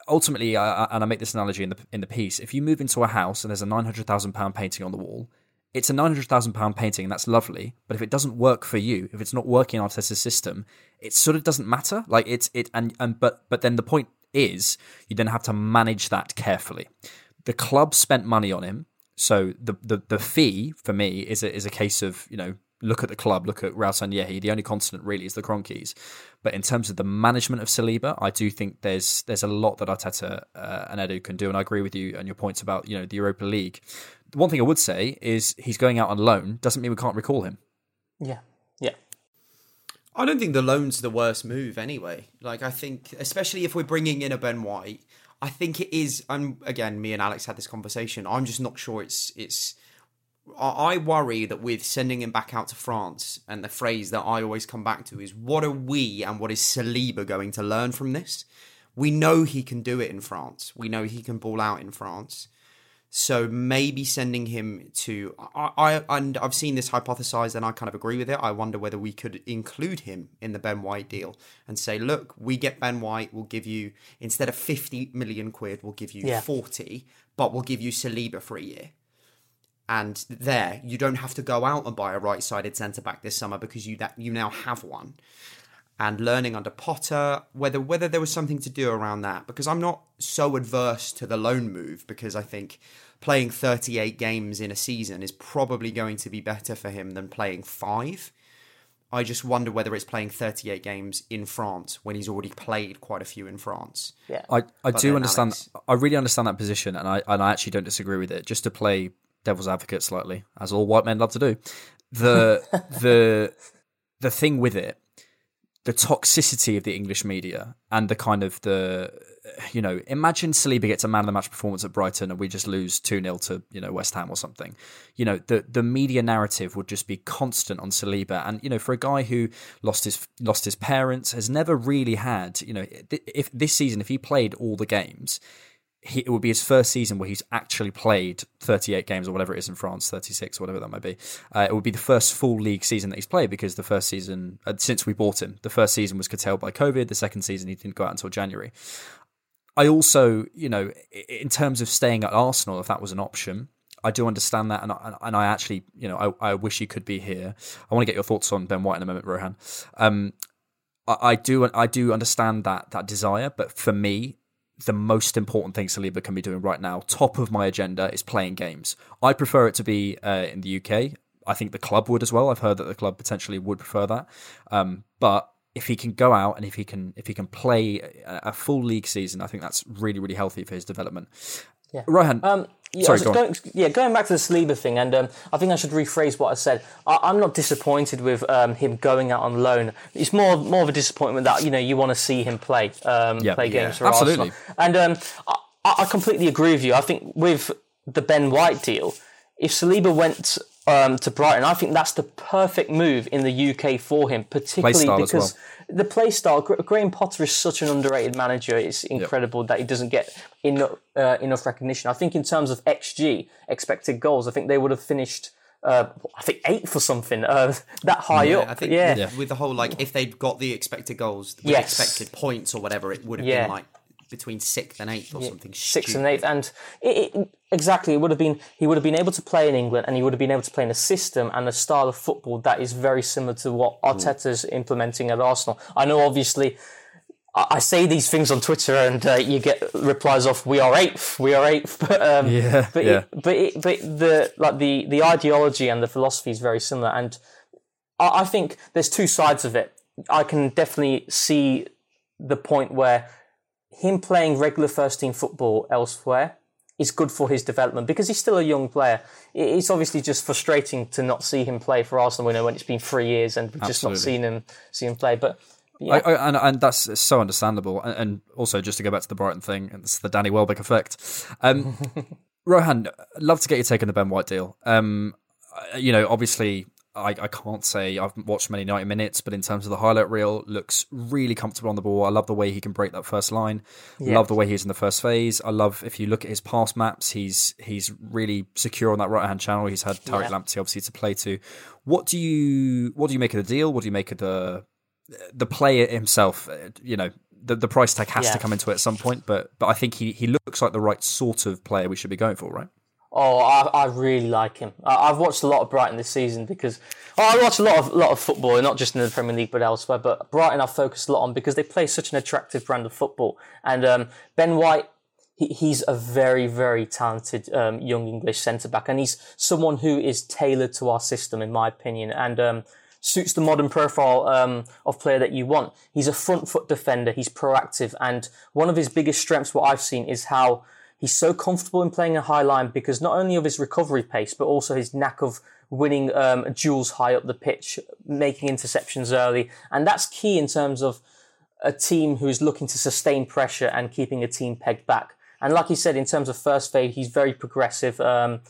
ultimately, I, and I make this analogy in the in the piece, if you move into a house and there's a nine hundred thousand pound painting on the wall, it's a nine hundred thousand pound painting, and that's lovely. But if it doesn't work for you, if it's not working in Arteta's system, it sort of doesn't matter. Like it's it and and but but then the point is, you then have to manage that carefully. The club spent money on him, so the the, the fee for me is a, is a case of, you know, look at the club, look at Raul Sanyehi. The only constant really is the Cronkies. But in terms of the management of Saliba, I do think there's there's a lot that Arteta uh, and Edu can do. And I agree with you on your points about, you know, the Europa League. The one thing I would say is he's going out on loan. Doesn't mean we can't recall him. Yeah, yeah. I don't think the loan's the worst move anyway. Like, I think, especially if we're bringing in a Ben White, I think it is, I'm, again, me and Alex had this conversation. I'm just not sure it's it's... I worry that with sending him back out to France, and the phrase that I always come back to is, what are we and what is Saliba going to learn from this? We know he can do it in France. We know he can ball out in France. So maybe sending him to... I, I and I've seen this hypothesised, and I kind of agree with it. I wonder whether we could include him in the Ben White deal and say, look, we get Ben White, we'll give you, instead of fifty million quid, we'll give you yeah. forty, but we'll give you Saliba for a year. And there, you don't have to go out and buy a right-sided centre-back this summer because you that you now have one. And learning under Potter, whether whether there was something to do around that, because I'm not so adverse to the loan move, because I think playing thirty-eight games in a season is probably going to be better for him than playing five. I just wonder whether it's playing thirty-eight games in France when he's already played quite a few in France. Yeah, I, I do understand. Alex... I really understand that position, and I and I actually don't disagree with it. Just to play devil's advocate slightly, as all white men love to do, the the the thing with it, the toxicity of the English media and the kind of the, you know, imagine Saliba gets a man of the match performance at Brighton and we just lose two nil to, you know, West Ham or something. You know, the the media narrative would just be constant on Saliba. And, you know, for a guy who lost his lost his parents, has never really had, you know, if this season, if he played all the games, He, it would be his first season where he's actually played thirty-eight games or whatever it is in France, thirty-six, whatever that might be. Uh, it would be the first full league season that he's played, because the first season, uh, since we bought him, the first season was curtailed by COVID. The second season, he didn't go out until January. I also, you know, in terms of staying at Arsenal, if that was an option, I do understand that. And I, and I actually, you know, I, I wish he could be here. I want to get your thoughts on Ben White in a moment, Rohan. Um, I, I do I do understand that that desire, but for me, the most important thing Saliba can be doing right now, top of my agenda, is playing games. I prefer it to be uh, in the U K. I think the club would as well. I've heard that the club potentially would prefer that. Um, but if he can go out and if he can if he can play a, a full league season, I think that's really, really healthy for his development. Yeah. Rohan, um, yeah, sorry, go going, yeah, going back to the Saliba thing, and um, I think I should rephrase what I said. I, I'm not disappointed with um, him going out on loan. It's more more of a disappointment that, you know, you want to see him play um, yeah, play yeah. games for Absolutely. Arsenal. And um, I, I completely agree with you. I think with the Ben White deal, if Saliba went um, to Brighton, I think that's the perfect move in the U K for him, particularly because well. the play style. Graham Potter is such an underrated manager. It's incredible yep. that he doesn't get enough, uh, enough recognition. I think in terms of X G, expected goals, I think they would have finished Uh, I think eighth or something uh, that high yeah, up. I think yeah. with, with the whole like if they'd got the expected goals, the yes. expected points or whatever, it would have yeah. been like between sixth and eighth or yeah. something. Sixth and eighth, and it, it, exactly, it would have been. He would have been able to play in England, and he would have been able to play in a system and a style of football that is very similar to what Arteta's mm. implementing at Arsenal. I know, obviously. I say these things on Twitter, and uh, you get replies off "We are eighth, we are eighth." But um, yeah, but yeah. It, but it, but the like the, the ideology and the philosophy is very similar, and I, I think there's two sides of it. I can definitely see the point where him playing regular first team football elsewhere is good for his development because he's still a young player. It's obviously just frustrating to not see him play for Arsenal, you know, when it's been three years and we've just not seen him see him play, but. Yeah. I, I, and, and that's so understandable. And, and also, just to go back to the Brighton thing, it's the Danny Welbeck effect. Um, Rohan, I'd love to get your take on the Ben White deal. Um, you know, obviously, I, I can't say I've watched many ninety minutes, but in terms of the highlight reel, looks really comfortable on the ball. I love the way he can break that first line. Yeah. Love the way he's in the first phase. I love, if you look at his pass maps, he's he's really secure on that right-hand channel. He's had Tariq yeah. Lamptey, obviously, to play to. What do you What do you make of the deal? What do you make of the... The player himself, you know, the, the price tag has yeah. to come into it at some point, but but I think he, he looks like the right sort of player we should be going for, right? Oh, I, I really like him. I, I've watched a lot of Brighton this season because oh, I watch a lot of lot of football, not just in the Premier League but elsewhere. But Brighton, I've focused a lot on because they play such an attractive brand of football. And um, Ben White, he, he's a very very talented um, young English centre back, and he's someone who is tailored to our system, in my opinion, and. Um, suits the modern profile um, of player that you want. He's a front foot defender. He's proactive. And one of his biggest strengths, what I've seen, is how he's so comfortable in playing a high line because not only of his recovery pace, but also his knack of winning um, duels high up the pitch, making interceptions early. And that's key in terms of a team who is looking to sustain pressure and keeping a team pegged back. And like he said, in terms of first phase, he's very progressive. Um,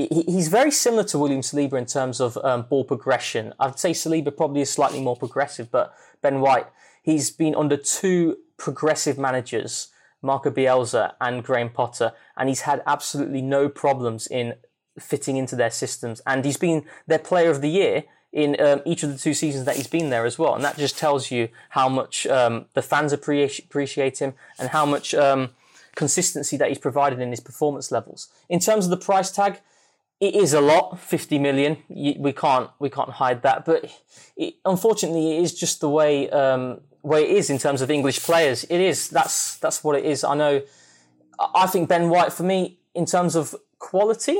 He's very similar to William Saliba in terms of um, ball progression. I'd say Saliba probably is slightly more progressive, but Ben White, he's been under two progressive managers, Marco Bielsa and Graham Potter, and he's had absolutely no problems in fitting into their systems. And he's been their player of the year in um, each of the two seasons that he's been there as well. And that just tells you how much um, the fans appreciate him and how much um, consistency that he's provided in his performance levels. In terms of the price tag, it is a lot, fifty million. We can't we can't hide that, but it, unfortunately, it is just the way um, way it is in terms of English players. It is that's that's what it is. I know. I think Ben White, for me, in terms of quality,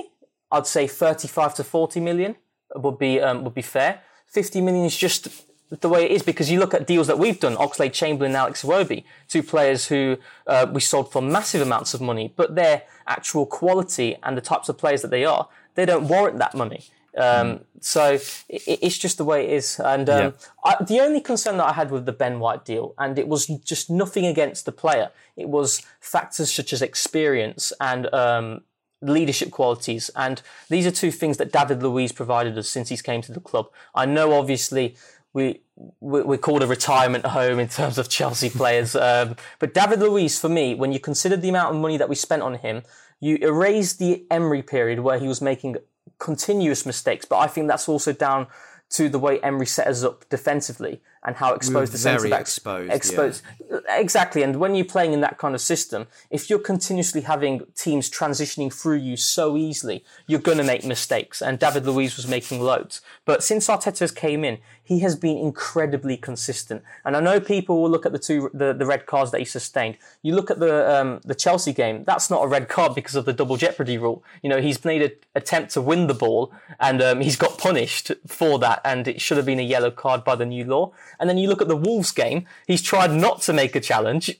I'd say thirty-five to forty million would be um, would be fair. fifty million is just the way it is because you look at deals that we've done: Oxlade-Chamberlain, Alex Iwobi, two players who uh, we sold for massive amounts of money, but their actual quality and the types of players that they are. They don't warrant that money. Um, so it, it's just the way it is. And um, yeah. I, the only concern that I had with the Ben White deal, and it was just nothing against the player, it was factors such as experience and um, leadership qualities. And these are two things that David Luiz provided us since he came to the club. I know, obviously, we, we, we're called a retirement home in terms of Chelsea players. Um, but David Luiz, for me, when you consider the amount of money that we spent on him, you erase the Emery period where he was making continuous mistakes, but I think that's also down to the way Emery set us up defensively and how exposed we the centre backs. Exposed, exposed. Yeah. Exactly, and when you're playing in that kind of system, if you're continuously having teams transitioning through you so easily, you're going to make mistakes, and David Luiz was making loads. But since Arteta's came in, he has been incredibly consistent. And I know people will look at the two the, the red cards that he sustained. You look at the um, the Chelsea game, that's not a red card because of the double jeopardy rule. You know, he's made an attempt to win the ball, and um, he's got punished for that, and it should have been a yellow card by the new law. And then you look at the Wolves game, he's tried not to make a challenge.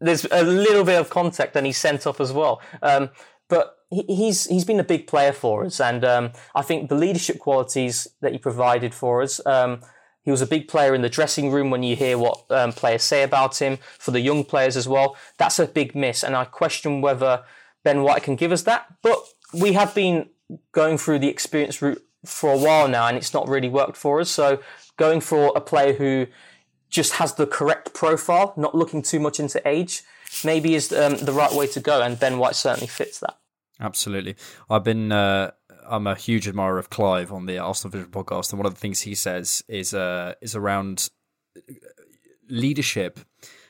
There's a little bit of contact, and he's sent off as well. Um, but he, he's he's been a big player for us, and um, I think the leadership qualities that he provided for us, um, he was a big player in the dressing room when you hear what um, players say about him, for the young players as well. That's a big miss, and I question whether Ben White can give us that. But we have been going through the experience route for a while now, and it's not really worked for us, so going for a player who just has the correct profile, not looking too much into age, maybe is um, the right way to go, and Ben White certainly fits that. Absolutely. I've been... Uh... I'm a huge admirer of Clive on the Arsenal Vision podcast, and one of the things he says is uh, is around leadership.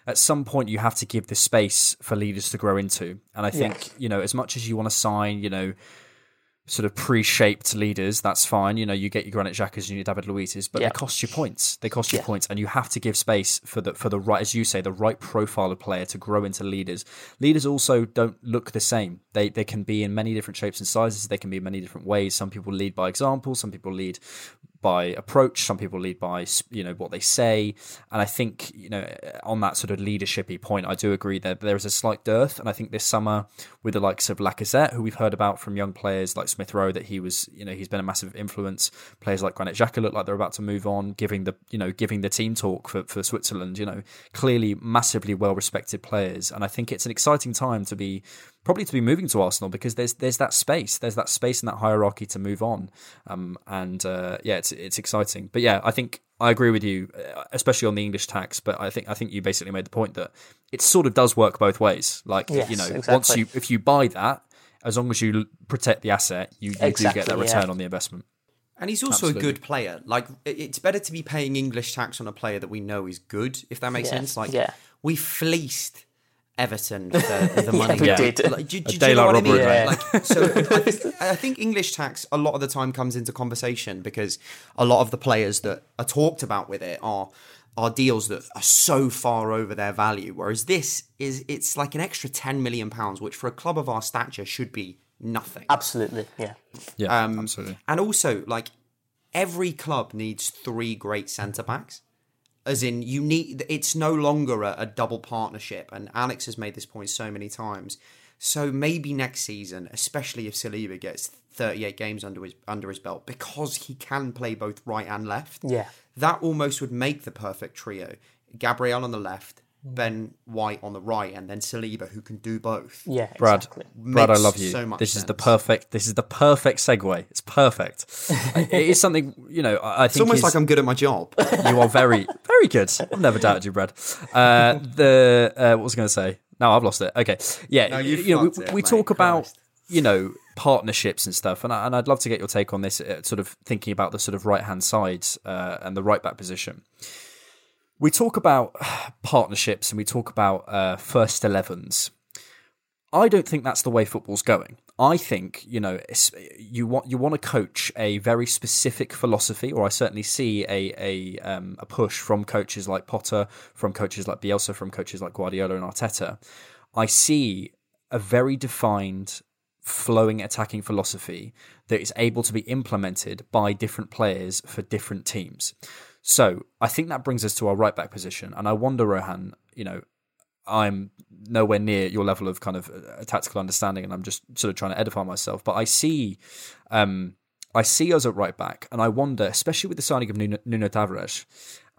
At some point, you have to give the space for leaders to grow into, and I think yes. you know, as much as you want to sign, you know, sort of pre-shaped leaders, that's fine. You know, you get your Granit Xhaka's, you need David Luiz's, but yeah. they cost you points. They cost you yeah. points, and you have to give space for the for the right, as you say, the right profile of player to grow into leaders. Leaders also don't look the same. They they can be in many different shapes and sizes. They can be in many different ways. Some people lead by example. Some people lead by approach. Some people lead by, you know, what they say. And I think, you know, on that sort of leadershipy point, I do agree that there is a slight dearth. And I think this summer, with the likes of Lacazette, who we've heard about from young players like Smith Rowe, that he was, you know, he's been a massive influence. Players like Granit Xhaka look like they're about to move on, giving the, you know, giving the team talk for, for Switzerland, you know, clearly massively well-respected players. And I think it's an exciting time to be, probably to be moving to Arsenal, because there's there's that space, there's that space in that hierarchy to move on. Um, and uh, yeah, it's it's exciting. But yeah, I think I agree with you, especially on the English tax. But I think I think you basically made the point that it sort of does work both ways. Like, yes, you know, exactly. once you if you buy that, as long as you protect the asset, you, you exactly, do get that return yeah. on the investment. And he's also Absolutely. a good player. Like, it's better to be paying English tax on a player that we know is good, if that makes yeah. sense. Like, yeah. we fleeced Everton for the money. yeah, we did. Like, do, do, do you know what I mean? Yeah. Like, so I think, I think English tax a lot of the time comes into conversation, because a lot of the players that are talked about with it are are deals that are so far over their value. Whereas this is, it's like an extra ten million pounds, which for a club of our stature should be nothing. Absolutely, yeah. Yeah, um, absolutely. And also, like, every club needs three great centre-backs. As in, you need. It's no longer a, a double partnership, and Alex has made this point so many times. So maybe next season, especially if Saliba gets thirty-eight games under his under his belt, because he can play both right and left. Yeah, that almost would make the perfect trio: Gabriel on the left, Ben White on the right, and then Saliba, who can do both. Yeah, exactly. Brad, Brad, I love you. So much this sense. is the perfect. This is the perfect segue. It's perfect. It is something, you know. I think it's almost is, like I'm good at my job. You are very, very good. I've never doubted you, Brad. Uh, the uh, what was I going to say? No, I've lost it. Okay, yeah. No, you know, we, it, we talk about Christ. you know, partnerships and stuff, and, I, and I'd love to get your take on this. Uh, sort of thinking about the sort of right hand side uh, and the right back position. We talk about partnerships and we talk about uh, first elevens. I don't think that's the way football's going. I think, you know, you want you want to coach a very specific philosophy, or I certainly see a a, um, a push from coaches like Potter, from coaches like Bielsa, from coaches like Guardiola and Arteta. I see a very defined, flowing attacking philosophy that is able to be implemented by different players for different teams. So I think that brings us to our right back position. And I wonder, Rohan, you know, I'm nowhere near your level of kind of a tactical understanding, and I'm just sort of trying to edify myself. But I see, um, I see us at right back, and I wonder, especially with the signing of Nuno, Nuno Tavares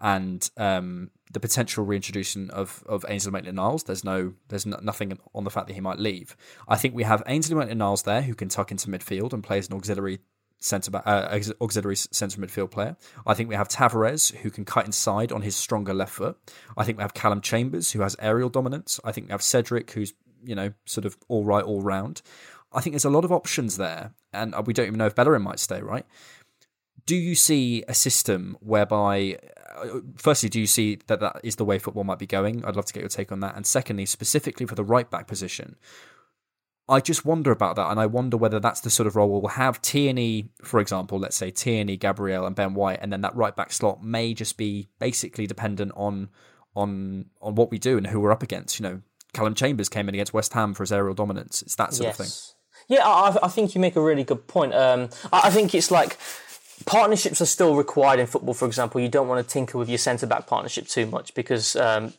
and um, the potential reintroduction of of Ainsley Maitland-Niles. There's no, there's no, nothing on the fact that he might leave. I think we have Ainsley Maitland-Niles there, who can tuck into midfield and play as an auxiliary. Centre back, uh, auxiliary centre midfield player. I think we have Tavares, who can cut inside on his stronger left foot. I think we have Callum Chambers, who has aerial dominance. I think we have Cedric, who's, you know, sort of all right all round. I think there's a lot of options there, and we don't even know if Bellerin might stay, right? Do you see a system whereby, firstly, do you see that that is the way football might be going? I'd love to get your take on that. And secondly, specifically for the right back position, I just wonder about that, and I wonder whether that's the sort of role we'll have. Tierney, for example, let's say Tierney, Gabriel and Ben White, and then that right back slot may just be basically dependent on on on what we do and who we're up against. You know, Callum Chambers came in against West Ham for his aerial dominance. It's that sort yes. of thing. Yeah, I, I think you make a really good point. Um, I think it's like, partnerships are still required in football, for example. You don't want to tinker with your centre-back partnership too much because... Um,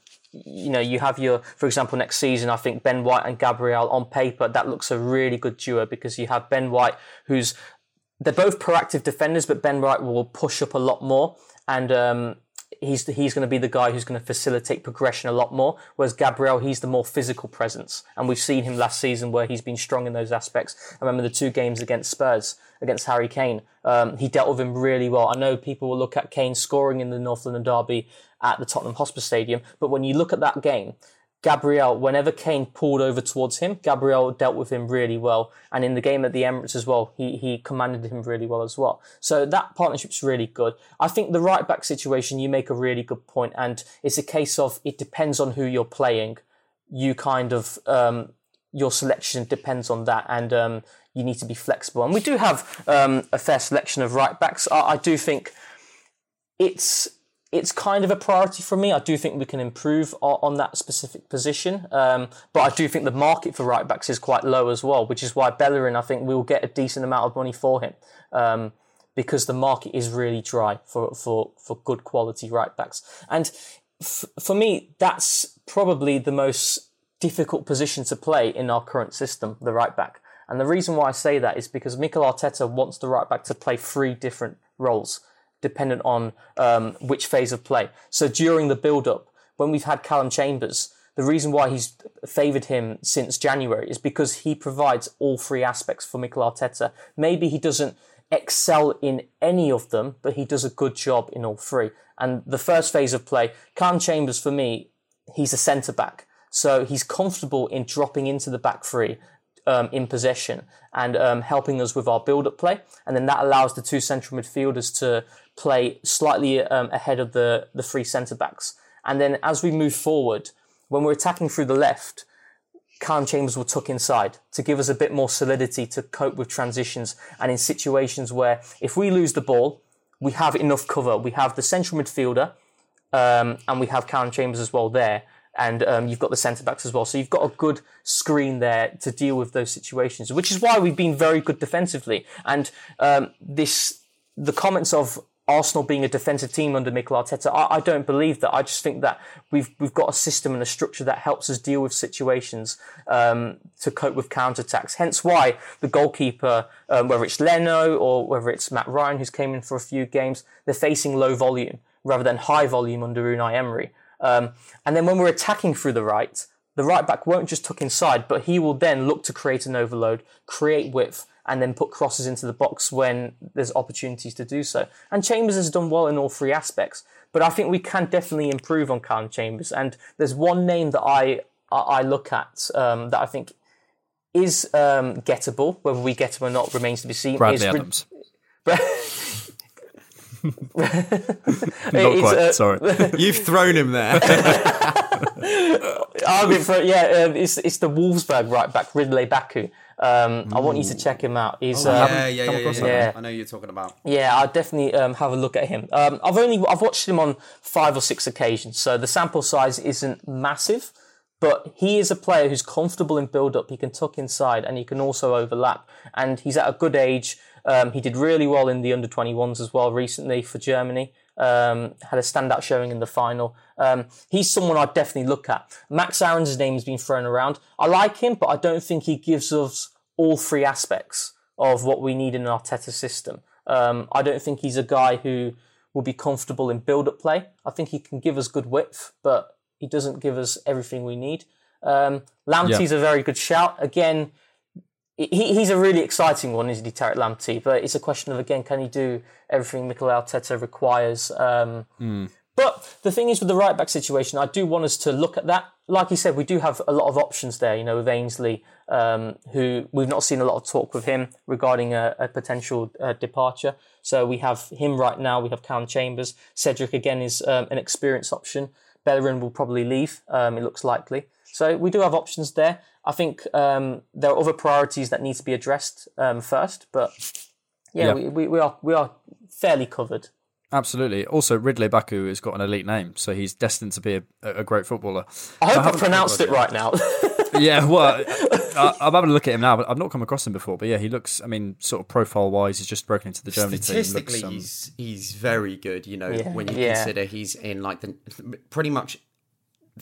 you know, you have your, for example, next season, I think Ben White and Gabriel on paper, that looks a really good duo because you have Ben White, who's, they're both proactive defenders, but Ben White will push up a lot more. And um, he's he's going to be the guy who's going to facilitate progression a lot more. Whereas Gabriel, he's the more physical presence. And we've seen him last season where he's been strong in those aspects. I remember the two games against Spurs, against Harry Kane. Um, he dealt with him really well. I know people will look at Kane scoring in the North London derby at the Tottenham Hotspur Stadium. But when you look at that game, Gabriel, whenever Kane pulled over towards him, Gabriel dealt with him really well. And in the game at the Emirates as well, he he commanded him really well as well. So that partnership's really good. I think the right-back situation, you make a really good point. And it's a case of it depends on who you're playing. You kind of, um, your selection depends on that. And um, you need to be flexible. And we do have um, a fair selection of right-backs. I, I do think it's... It's kind of a priority for me. I do think we can improve on that specific position. Um, but I do think the market for right-backs is quite low as well, which is why Bellerin, I think, we will get a decent amount of money for him um, because the market is really dry for, for, for good quality right-backs. And f- for me, that's probably the most difficult position to play in our current system, the right-back. And the reason why I say that is because Mikel Arteta wants the right-back to play three different roles, dependent on um, which phase of play. So during the build-up, when we've had Callum Chambers, the reason why he's favoured him since January is because he provides all three aspects for Mikel Arteta. Maybe he doesn't excel in any of them, but he does a good job in all three. And the first phase of play, Callum Chambers, for me, he's a centre-back. So he's comfortable in dropping into the back three Um, in possession and um, helping us with our build-up play. And then that allows the two central midfielders to play slightly um, ahead of the, the three centre-backs. And then as we move forward, when we're attacking through the left, Callum Chambers will tuck inside to give us a bit more solidity to cope with transitions and in situations where if we lose the ball, we have enough cover. We have the central midfielder um, and we have Callum Chambers as well there. And um, you've got the centre-backs as well. So you've got a good screen there to deal with those situations, which is why we've been very good defensively. And um, this, the comments of Arsenal being a defensive team under Mikel Arteta, I, I don't believe that. I just think that we've we've got a system and a structure that helps us deal with situations um, to cope with counter-attacks. Hence why the goalkeeper, um, whether it's Leno or whether it's Matt Ryan, who's came in for a few games, they're facing low volume rather than high volume under Unai Emery. Um, and then when we're attacking through the right, the right-back won't just tuck inside, but he will then look to create an overload, create width, and then put crosses into the box when there's opportunities to do so. And Chambers has done well in all three aspects, but I think we can definitely improve on Callum Chambers. And there's one name that I I look at um, that I think is um, gettable. Whether we get him or not remains to be seen. Bradley is Adams. Re- Not quite, uh, sorry. You've thrown him there. I'll be for, yeah, um, it's it's the Wolfsburg right back, Ridley Baku. Um, I want you to check him out. He's oh, um, yeah, yeah, yeah, yeah, yeah. I know you're talking about. Yeah, I'll definitely um, have a look at him. Um, I've only I've watched him on five or six occasions, so the sample size isn't massive. But he is a player who's comfortable in build-up. He can tuck inside and he can also overlap. And he's at a good age. Um, he did really well in the under twenty-ones as well recently for Germany. Um, had a standout showing in the final. Um, he's someone I'd definitely look at. Max Aaron's name has been thrown around. I like him, but I don't think he gives us all three aspects of what we need in an Arteta system. Um, I don't think he's a guy who will be comfortable in build-up play. I think he can give us good width, but he doesn't give us everything we need. Um, Lamptey's yeah. a very good shout. Again, he, he's a really exciting one, isn't he, Tarek Lamptey? But it's a question of, again, can he do everything Mikel Arteta requires? Um, mm. But the thing is, with the right-back situation, I do want us to look at that. Like you said, we do have a lot of options there, you know, with Ainsley, um, who we've not seen a lot of talk with him regarding a, a potential uh, departure. So we have him right now. We have Callum Chambers. Cedric, again, is um, an experienced option. Bellerin will probably leave, um, it looks likely. So we do have options there. I think um, there are other priorities that need to be addressed um, first, but yeah, yeah. We, we, we are we are fairly covered. Absolutely. Also, Ridley Baku has got an elite name, so he's destined to be a, a great footballer. I hope I, I pronounced it right now. Yeah, well, I, I'm having a look at him now, but I've not come across him before. But yeah, he looks, I mean, sort of profile-wise, he's just broken into the Germany team. Statistically, um... he's, he's very good, you know, yeah. when you yeah. consider he's in like the pretty much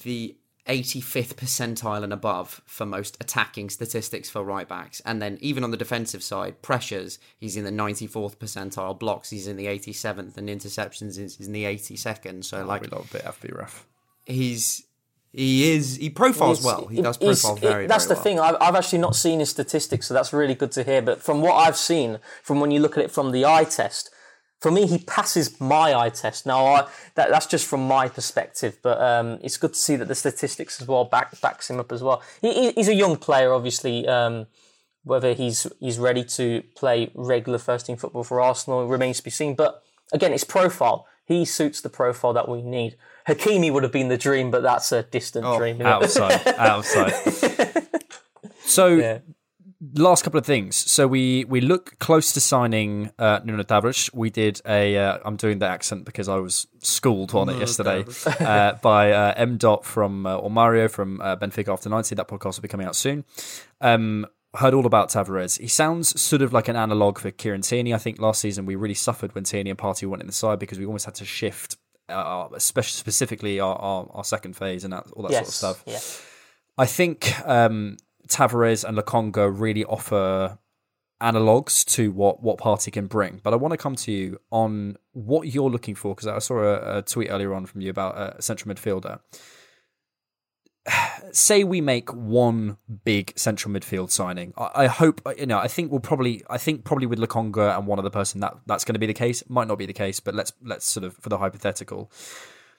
the eighty-fifth percentile and above for most attacking statistics for right-backs. And then even on the defensive side, pressures, he's in the ninety-fourth percentile, blocks, he's in the eighty-seventh, and interceptions is in the eighty-second. So, oh, like... a bit F B rough. He's... He is. He profiles he's, well. He does profile very, very well. That's the thing. I've, I've actually not seen his statistics, so that's really good to hear. But from what I've seen, from when you look at it from the eye test, for me, he passes my eye test. Now, I, that, that's just from my perspective, but um, it's good to see that the statistics as well back, backs him up as well. He, he's a young player, obviously. Um, whether he's he's ready to play regular first-team football for Arsenal remains to be seen. But again, it's profile. He suits the profile that we need. Hakimi would have been the dream, but that's a distant oh, dream. Outside, outside. So, yeah. Last couple of things. So we we look close to signing uh, Nuno Tavares. We did a. Uh, I'm doing the accent because I was schooled on Nuno it yesterday uh, by uh, M. Dot from uh, or Mario from uh, Benfica After ninety. That podcast will be coming out soon. Um, heard all about Tavares. He sounds sort of like an analogue for Kieran Tierney. I think last season we really suffered when Tierney and Partey went in the side because we almost had to shift, uh, specifically our, our, our second phase and that, all that yes. sort of stuff. Yeah. I think um, Tavares and Lokonga really offer analogues to what, what Partey can bring. But I want to come to you on what you're looking for, because I saw a, a tweet earlier on from you about a central midfielder. Say we make one big central midfield signing. I hope, you know, I think we'll probably, I think probably with Lokonga and one other person, that that's going to be the case. Might not be the case, but let's, let's sort of, for the hypothetical,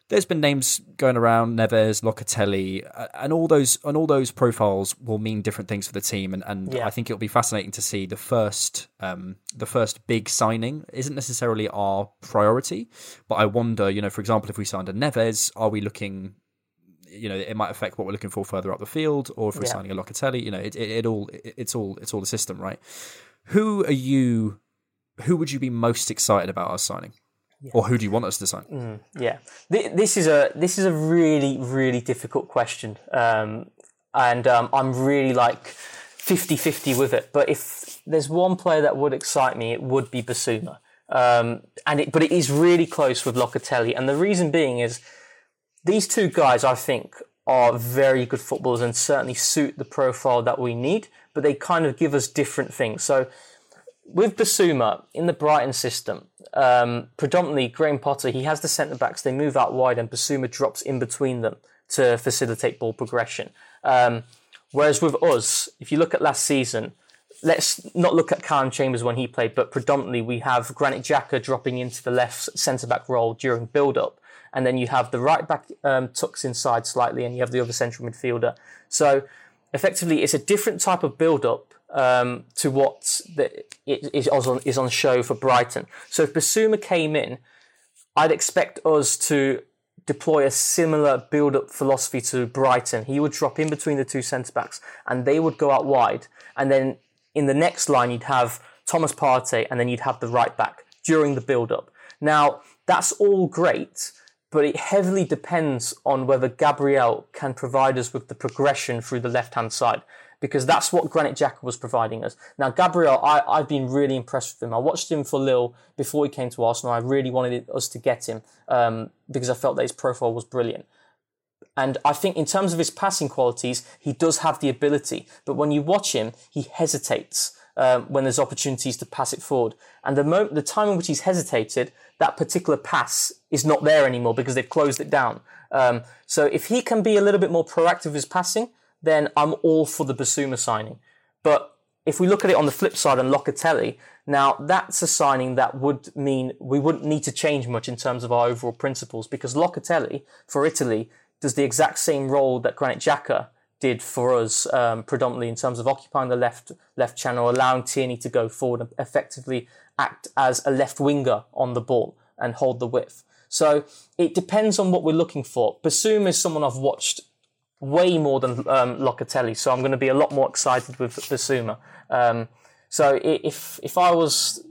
there's been names going around, Neves, Locatelli, and all those, and all those profiles will mean different things for the team. And, and yeah. I think it'll be fascinating to see the first, um, the first big signing isn't necessarily our priority, but I wonder, you know, for example, if we signed a Neves, are we looking, you know, it might affect what we're looking for further up the field, or if we're yeah. signing a Locatelli, you know, it, it, it all, it, it's all, it's all the system, right? Who are you, who would you be most excited about us signing yeah. or who do you want us to sign? Mm, yeah. Th- this is a, this is a really, really difficult question. Um, and um, I'm really like fifty-fifty with it, but if there's one player that would excite me, it would be Basuma. Um, and it, but it is really close with Locatelli. And the reason being is, these two guys, I think, are very good footballers and certainly suit the profile that we need, but they kind of give us different things. So with Basuma, in the Brighton system, um, predominantly Graham Potter, he has the centre-backs, they move out wide and Basuma drops in between them to facilitate ball progression. Um, whereas with us, if you look at last season, let's not look at Callum Chambers when he played, but predominantly we have Granit Xhaka dropping into the left centre-back role during build-up. And then you have the right back um, tucks inside slightly, and you have the other central midfielder. So effectively, it's a different type of build-up um, to what the, it, is, on, is on show for Brighton. So if Basuma came in, I'd expect us to deploy a similar build-up philosophy to Brighton. He would drop in between the two centre-backs, and they would go out wide. And then in the next line, you'd have Thomas Partey, and then you'd have the right back during the build-up. Now, that's all great, but it heavily depends on whether Gabriel can provide us with the progression through the left-hand side, because that's what Granit Xhaka was providing us. Now, Gabriel, I, I've been really impressed with him. I watched him for Lille before he came to Arsenal. I really wanted us to get him um, because I felt that his profile was brilliant. And I think in terms of his passing qualities, he does have the ability. But when you watch him, he hesitates um, when there's opportunities to pass it forward. And the, mo- the time in which he's hesitated, that particular pass is not there anymore because they've closed it down. Um, so if he can be a little bit more proactive with his passing, then I'm all for the Basuma signing. But if we look at it on the flip side and Locatelli, now that's a signing that would mean we wouldn't need to change much in terms of our overall principles, because Locatelli for Italy does the exact same role that Granit Xhaka did for us um, predominantly in terms of occupying the left left channel, allowing Tierney to go forward and effectively act as a left winger on the ball and hold the width. So it depends on what we're looking for. Basuma is someone I've watched way more than um, Locatelli, so I'm going to be a lot more excited with Basuma. Um, so if if I was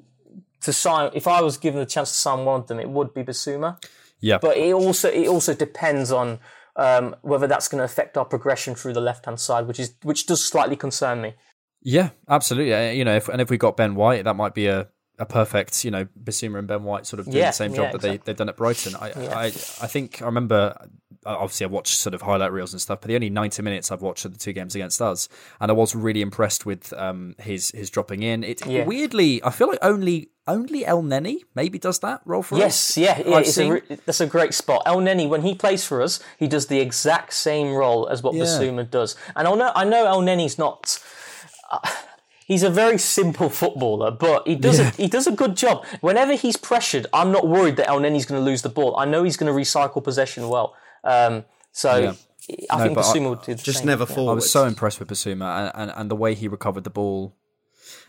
to sign, if I was given the chance to sign one of them, it would be Basuma. Yeah, but it also it also depends on um, whether that's going to affect our progression through the left hand side, which is which does slightly concern me. Yeah, absolutely. You know, if, and if we got Ben White, that might be a. a perfect, you know, Basuma and Ben White sort of doing yeah, the same job yeah, that exactly. they, they've done at Brighton. I, yeah. I I think I remember, obviously I watched sort of highlight reels and stuff, but the only ninety minutes I've watched are the two games against us. And I was really impressed with um, his his dropping in. It yeah. Weirdly, I feel like only only El Neni maybe does that role for yes, us. Yes, yeah, it's a, that's a great spot. El Neni, when he plays for us, he does the exact same role as what yeah. Basuma does. And I know, I know El Neni's not... Uh, he's a very simple footballer, but he does yeah. a, he does a good job. Whenever he's pressured, I'm not worried that El Neni's going to lose the ball. I know he's going to recycle possession well. Um, so yeah. I no, think Basuma would do the just same. Never forward. I was so impressed with Basuma and, and, and the way he recovered the ball.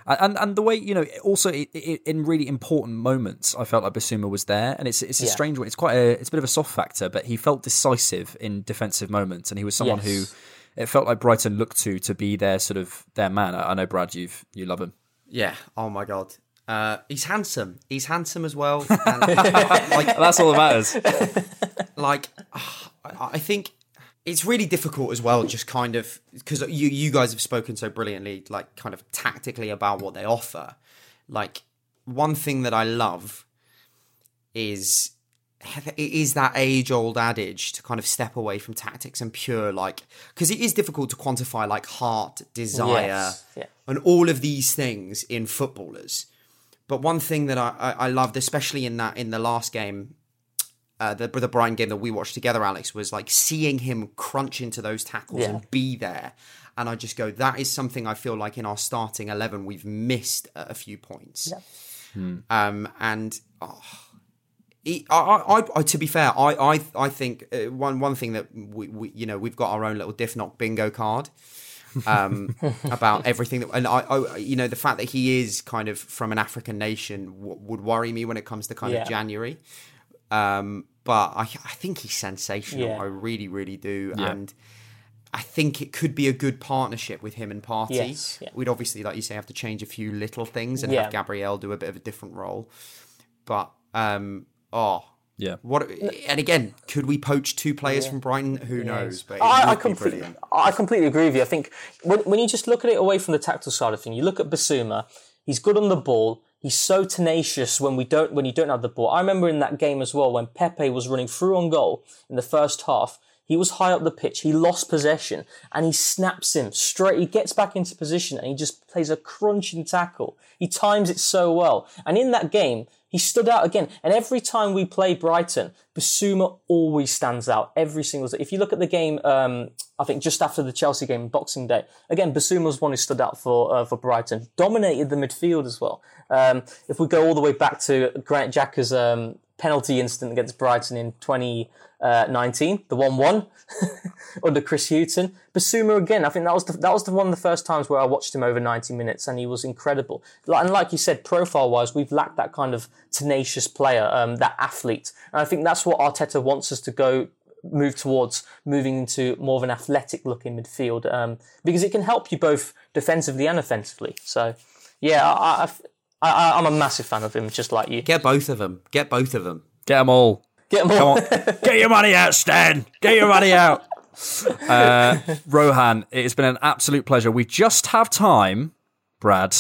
And and the way, you know, also in really important moments, I felt like Basuma was there. And it's it's a yeah. strange one. It's quite a, it's a bit of a soft factor, but he felt decisive in defensive moments. And he was someone yes. who it felt like Brighton looked to, to be their sort of their man. I know, Brad, you've, you love him. Yeah. Oh, my God. Uh, he's handsome. He's handsome as well. And like, that's all that matters. Like, I think it's really difficult as well, just kind of, because you, you guys have spoken so brilliantly, like kind of tactically about what they offer. Like, one thing that I love is, it is that age old adage to kind of step away from tactics and pure, like, because it is difficult to quantify like heart, desire, yes. yeah. and all of these things in footballers. But one thing that I, I, I loved, especially in that, in the last game, Uh, the, the Brighton game that we watched together, Alex, was like seeing him crunch into those tackles yeah. and be there. And I just go, that is something I feel like in our starting eleven, we've missed a few points. Yeah. Hmm. Um, and oh, he, I, I, I, to be fair, I, I, I think uh, one, one thing that we, we, you know, we've got our own little diff knock bingo card um, about everything that, and I, I, you know, the fact that he is kind of from an African nation w- would worry me when it comes to kind yeah. of January. Um, but I, I think he's sensational. Yeah. I really, really do. Yeah. And I think it could be a good partnership with him and Partey. Yes. Yeah. We'd obviously, like you say, have to change a few little things and yeah. have Gabriel do a bit of a different role. But, um, oh, yeah. What? And again, could we poach two players yeah. from Brighton? Who yeah. knows? But I, I, completely, I completely agree with you. I think when, when you just look at it away from the tactical side of things, you look at Basuma, he's good on the ball. He's so tenacious when we don't when you don't have the ball. I remember in that game as well when Pepe was running through on goal in the first half. He was high up the pitch. He lost possession and he snaps him straight. He gets back into position and he just plays a crunching tackle. He times it so well. And in that game, he stood out again. And every time we play Brighton, Basuma always stands out every single time. If you look at the game, um, I think just after the Chelsea game, Boxing Day, again, Basuma was one who stood out for uh, for Brighton. Dominated the midfield as well. Um, if we go all the way back to Granit Xhaka's um, penalty incident against Brighton in twenty nineteen, the one-one under Chris Hughton. Basuma again, I think that was the, that was the one of the first times where I watched him over ninety minutes, and he was incredible. And like you said, profile-wise, we've lacked that kind of tenacious player, um, that athlete. And I think that's what Arteta wants us to go move towards, moving into more of an athletic-looking midfield, um, because it can help you both defensively and offensively. So, yeah, I, I, I, I'm a massive fan of him, just like you. Get both of them. Get both of them. Get them all. Get them all. Get your money out, Stan. Get your money out. Uh, Rohan, it has been an absolute pleasure. We just have time, Brad,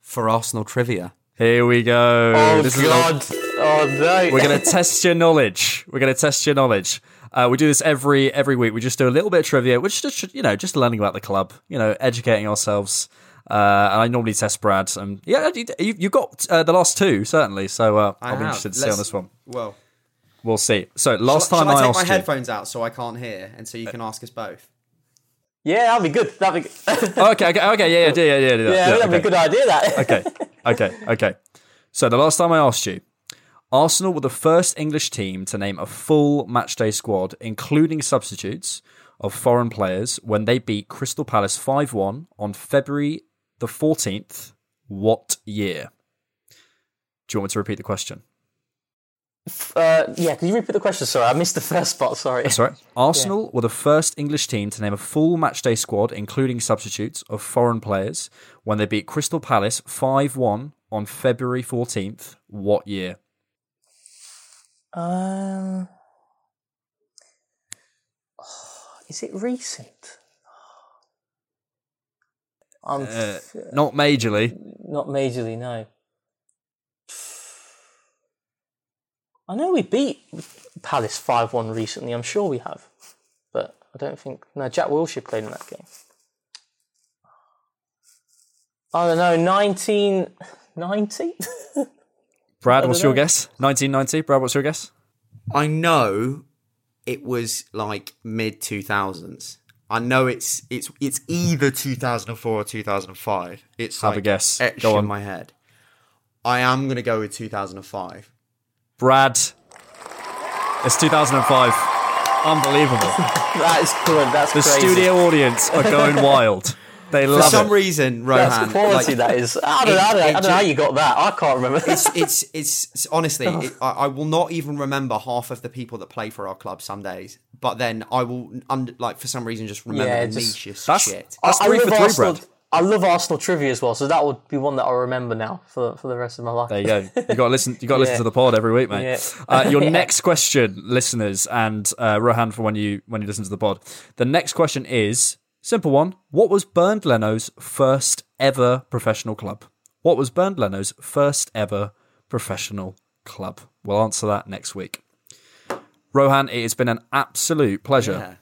for Arsenal trivia. Here we go. Oh, this God. Is a... Oh, no. We're going to test your knowledge. We're going to test your knowledge. Uh, we do this every every week. We just do a little bit of trivia, which is just, you know, just learning about the club, you know, educating ourselves. Uh, and I normally test Brad. And yeah, you, you got uh, the last two, certainly. So uh, I'll be interested to see on this one. Well, we'll see. So last shall, time shall I, I take asked my headphones you, out so I can't hear, and so you can ask us both. Yeah, that'd be good. That'd be good. okay, okay, okay, yeah, yeah, yeah, yeah, yeah. That, yeah, that'd okay. be a good idea. That. okay, okay, okay. So the last time I asked you, Arsenal were the first English team to name a full matchday squad, including substitutes of foreign players, when they beat Crystal Palace five one on February the fourteenth. What year? Do you want me to repeat the question? Uh, yeah, can you repeat the question? Sorry, I missed the first part, sorry. That's right. Arsenal yeah. were the first English team to name a full matchday squad, including substitutes, of foreign players when they beat Crystal Palace five one on February fourteenth. What year? Uh, oh, is it recent? I'm uh, th- not majorly. Not majorly, no. I know we beat Palace five one recently. I'm sure we have. But I don't think... No, Jack Wilshere played in that game. I don't know, nineteen ninety? Brad, what's know. your guess? nineteen ninety? Brad, what's your guess? I know it was like mid-two thousands. I know it's it's it's either two thousand four or two thousand five. It's have like a guess. Etched go on. In my head. I am going to go with two thousand five. Brad, it's two thousand five. Unbelievable. That is correct. That's the crazy. The studio audience are going wild. They love it. For some it. reason, Rohan. That's quality, like, that is. I don't, it, I, don't, I don't know how you got that. I can't remember. It's, it's, it's, it's honestly, it, I, I will not even remember half of the people that play for our club some days. But then I will, under, like, for some reason, just remember yeah, the nichest shit. That's I, three I for three, Arsenal, Brad. I love Arsenal trivia as well, so that would be one that I'll remember now for for the rest of my life. There you go. You got to listen. You got to yeah. listen to the pod every week, mate. Yeah. Uh, your yeah. next question, listeners, and uh, Rohan, for when you when you listen to the pod. The next question is simple one. What was Bernd Leno's first ever professional club? What was Bernd Leno's first ever professional club? We'll answer that next week. Rohan, it has been an absolute pleasure. Yeah.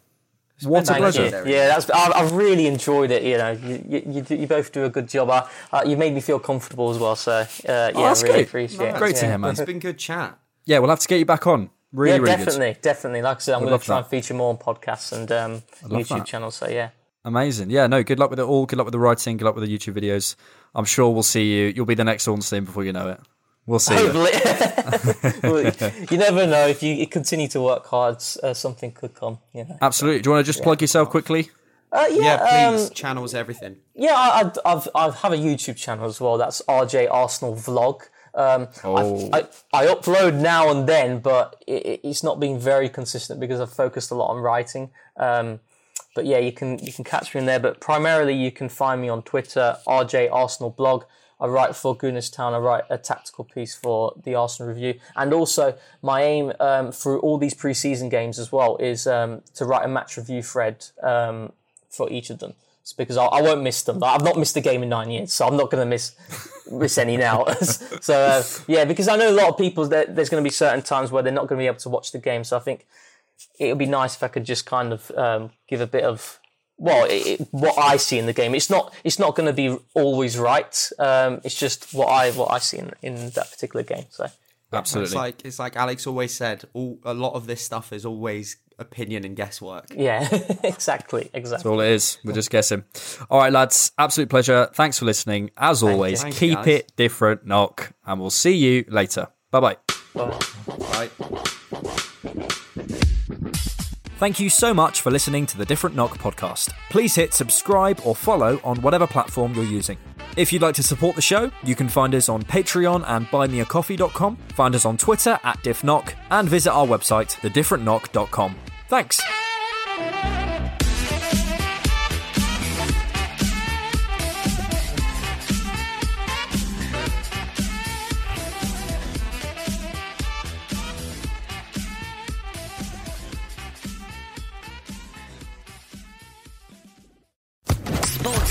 What a pleasure! Yeah, that's. I've really enjoyed it. You know, you you, you both do a good job. I, uh, you made me feel comfortable as well. So uh, yeah, oh, that's I really good. appreciate no, it. Great yeah. to hear, man. It's been good chat. Yeah, we'll have to get you back on. Really, yeah, really definitely, good. definitely. Like I said, I'm going to try that. and feature more on podcasts and um, YouTube that. channels. So yeah, amazing. Yeah, no, good luck with it all. Good luck with the writing. Good luck with the YouTube videos. I'm sure we'll see you. You'll be the next Ornstein before you know it. We'll see. You never know. If you continue to work hard, uh, something could come. You know? Absolutely. Do you want to just yeah. plug yourself quickly? Uh, yeah, yeah, please. Um, Channels, everything. Yeah, I, I've I've have a YouTube channel as well. That's R J Arsenal blog. Um, oh. I, I upload now and then, but it, it's not been very consistent because I've focused a lot on writing. Um, but yeah, you can you can catch me in there. But primarily, you can find me on Twitter, R J Arsenal blog. I write for Goodness Town. I write a tactical piece for the Arsenal Review. And also, my aim um, through all these pre-season games as well is um, to write a match review thread um, for each of them. It's because I, I won't miss them. I've not missed a game in nine years, so I'm not going to miss miss any now. So, uh, yeah, because I know a lot of people, there's going to be certain times where they're not going to be able to watch the game. So I think it would be nice if I could just kind of um, give a bit of... Well, it, it, what I see in the game, it's not it's not going to be always right. Um, it's just what I what I see in, in that particular game. So absolutely, it's like it's like Alex always said. All a lot of this stuff is always opinion and guesswork. Yeah, exactly, exactly. That's all it is. We're just guessing. All right, lads, absolute pleasure. Thanks for listening. As always, Thank you. Thank keep you, guys. It different, knock, and we'll see you later. Bye-bye. Bye bye. Bye. Thank you so much for listening to the Different Knock podcast. Please hit subscribe or follow on whatever platform you're using. If you'd like to support the show, you can find us on Patreon and buy me a coffee dot com, find us on Twitter at DiffKnock, and visit our website, the different knock dot com. Thanks!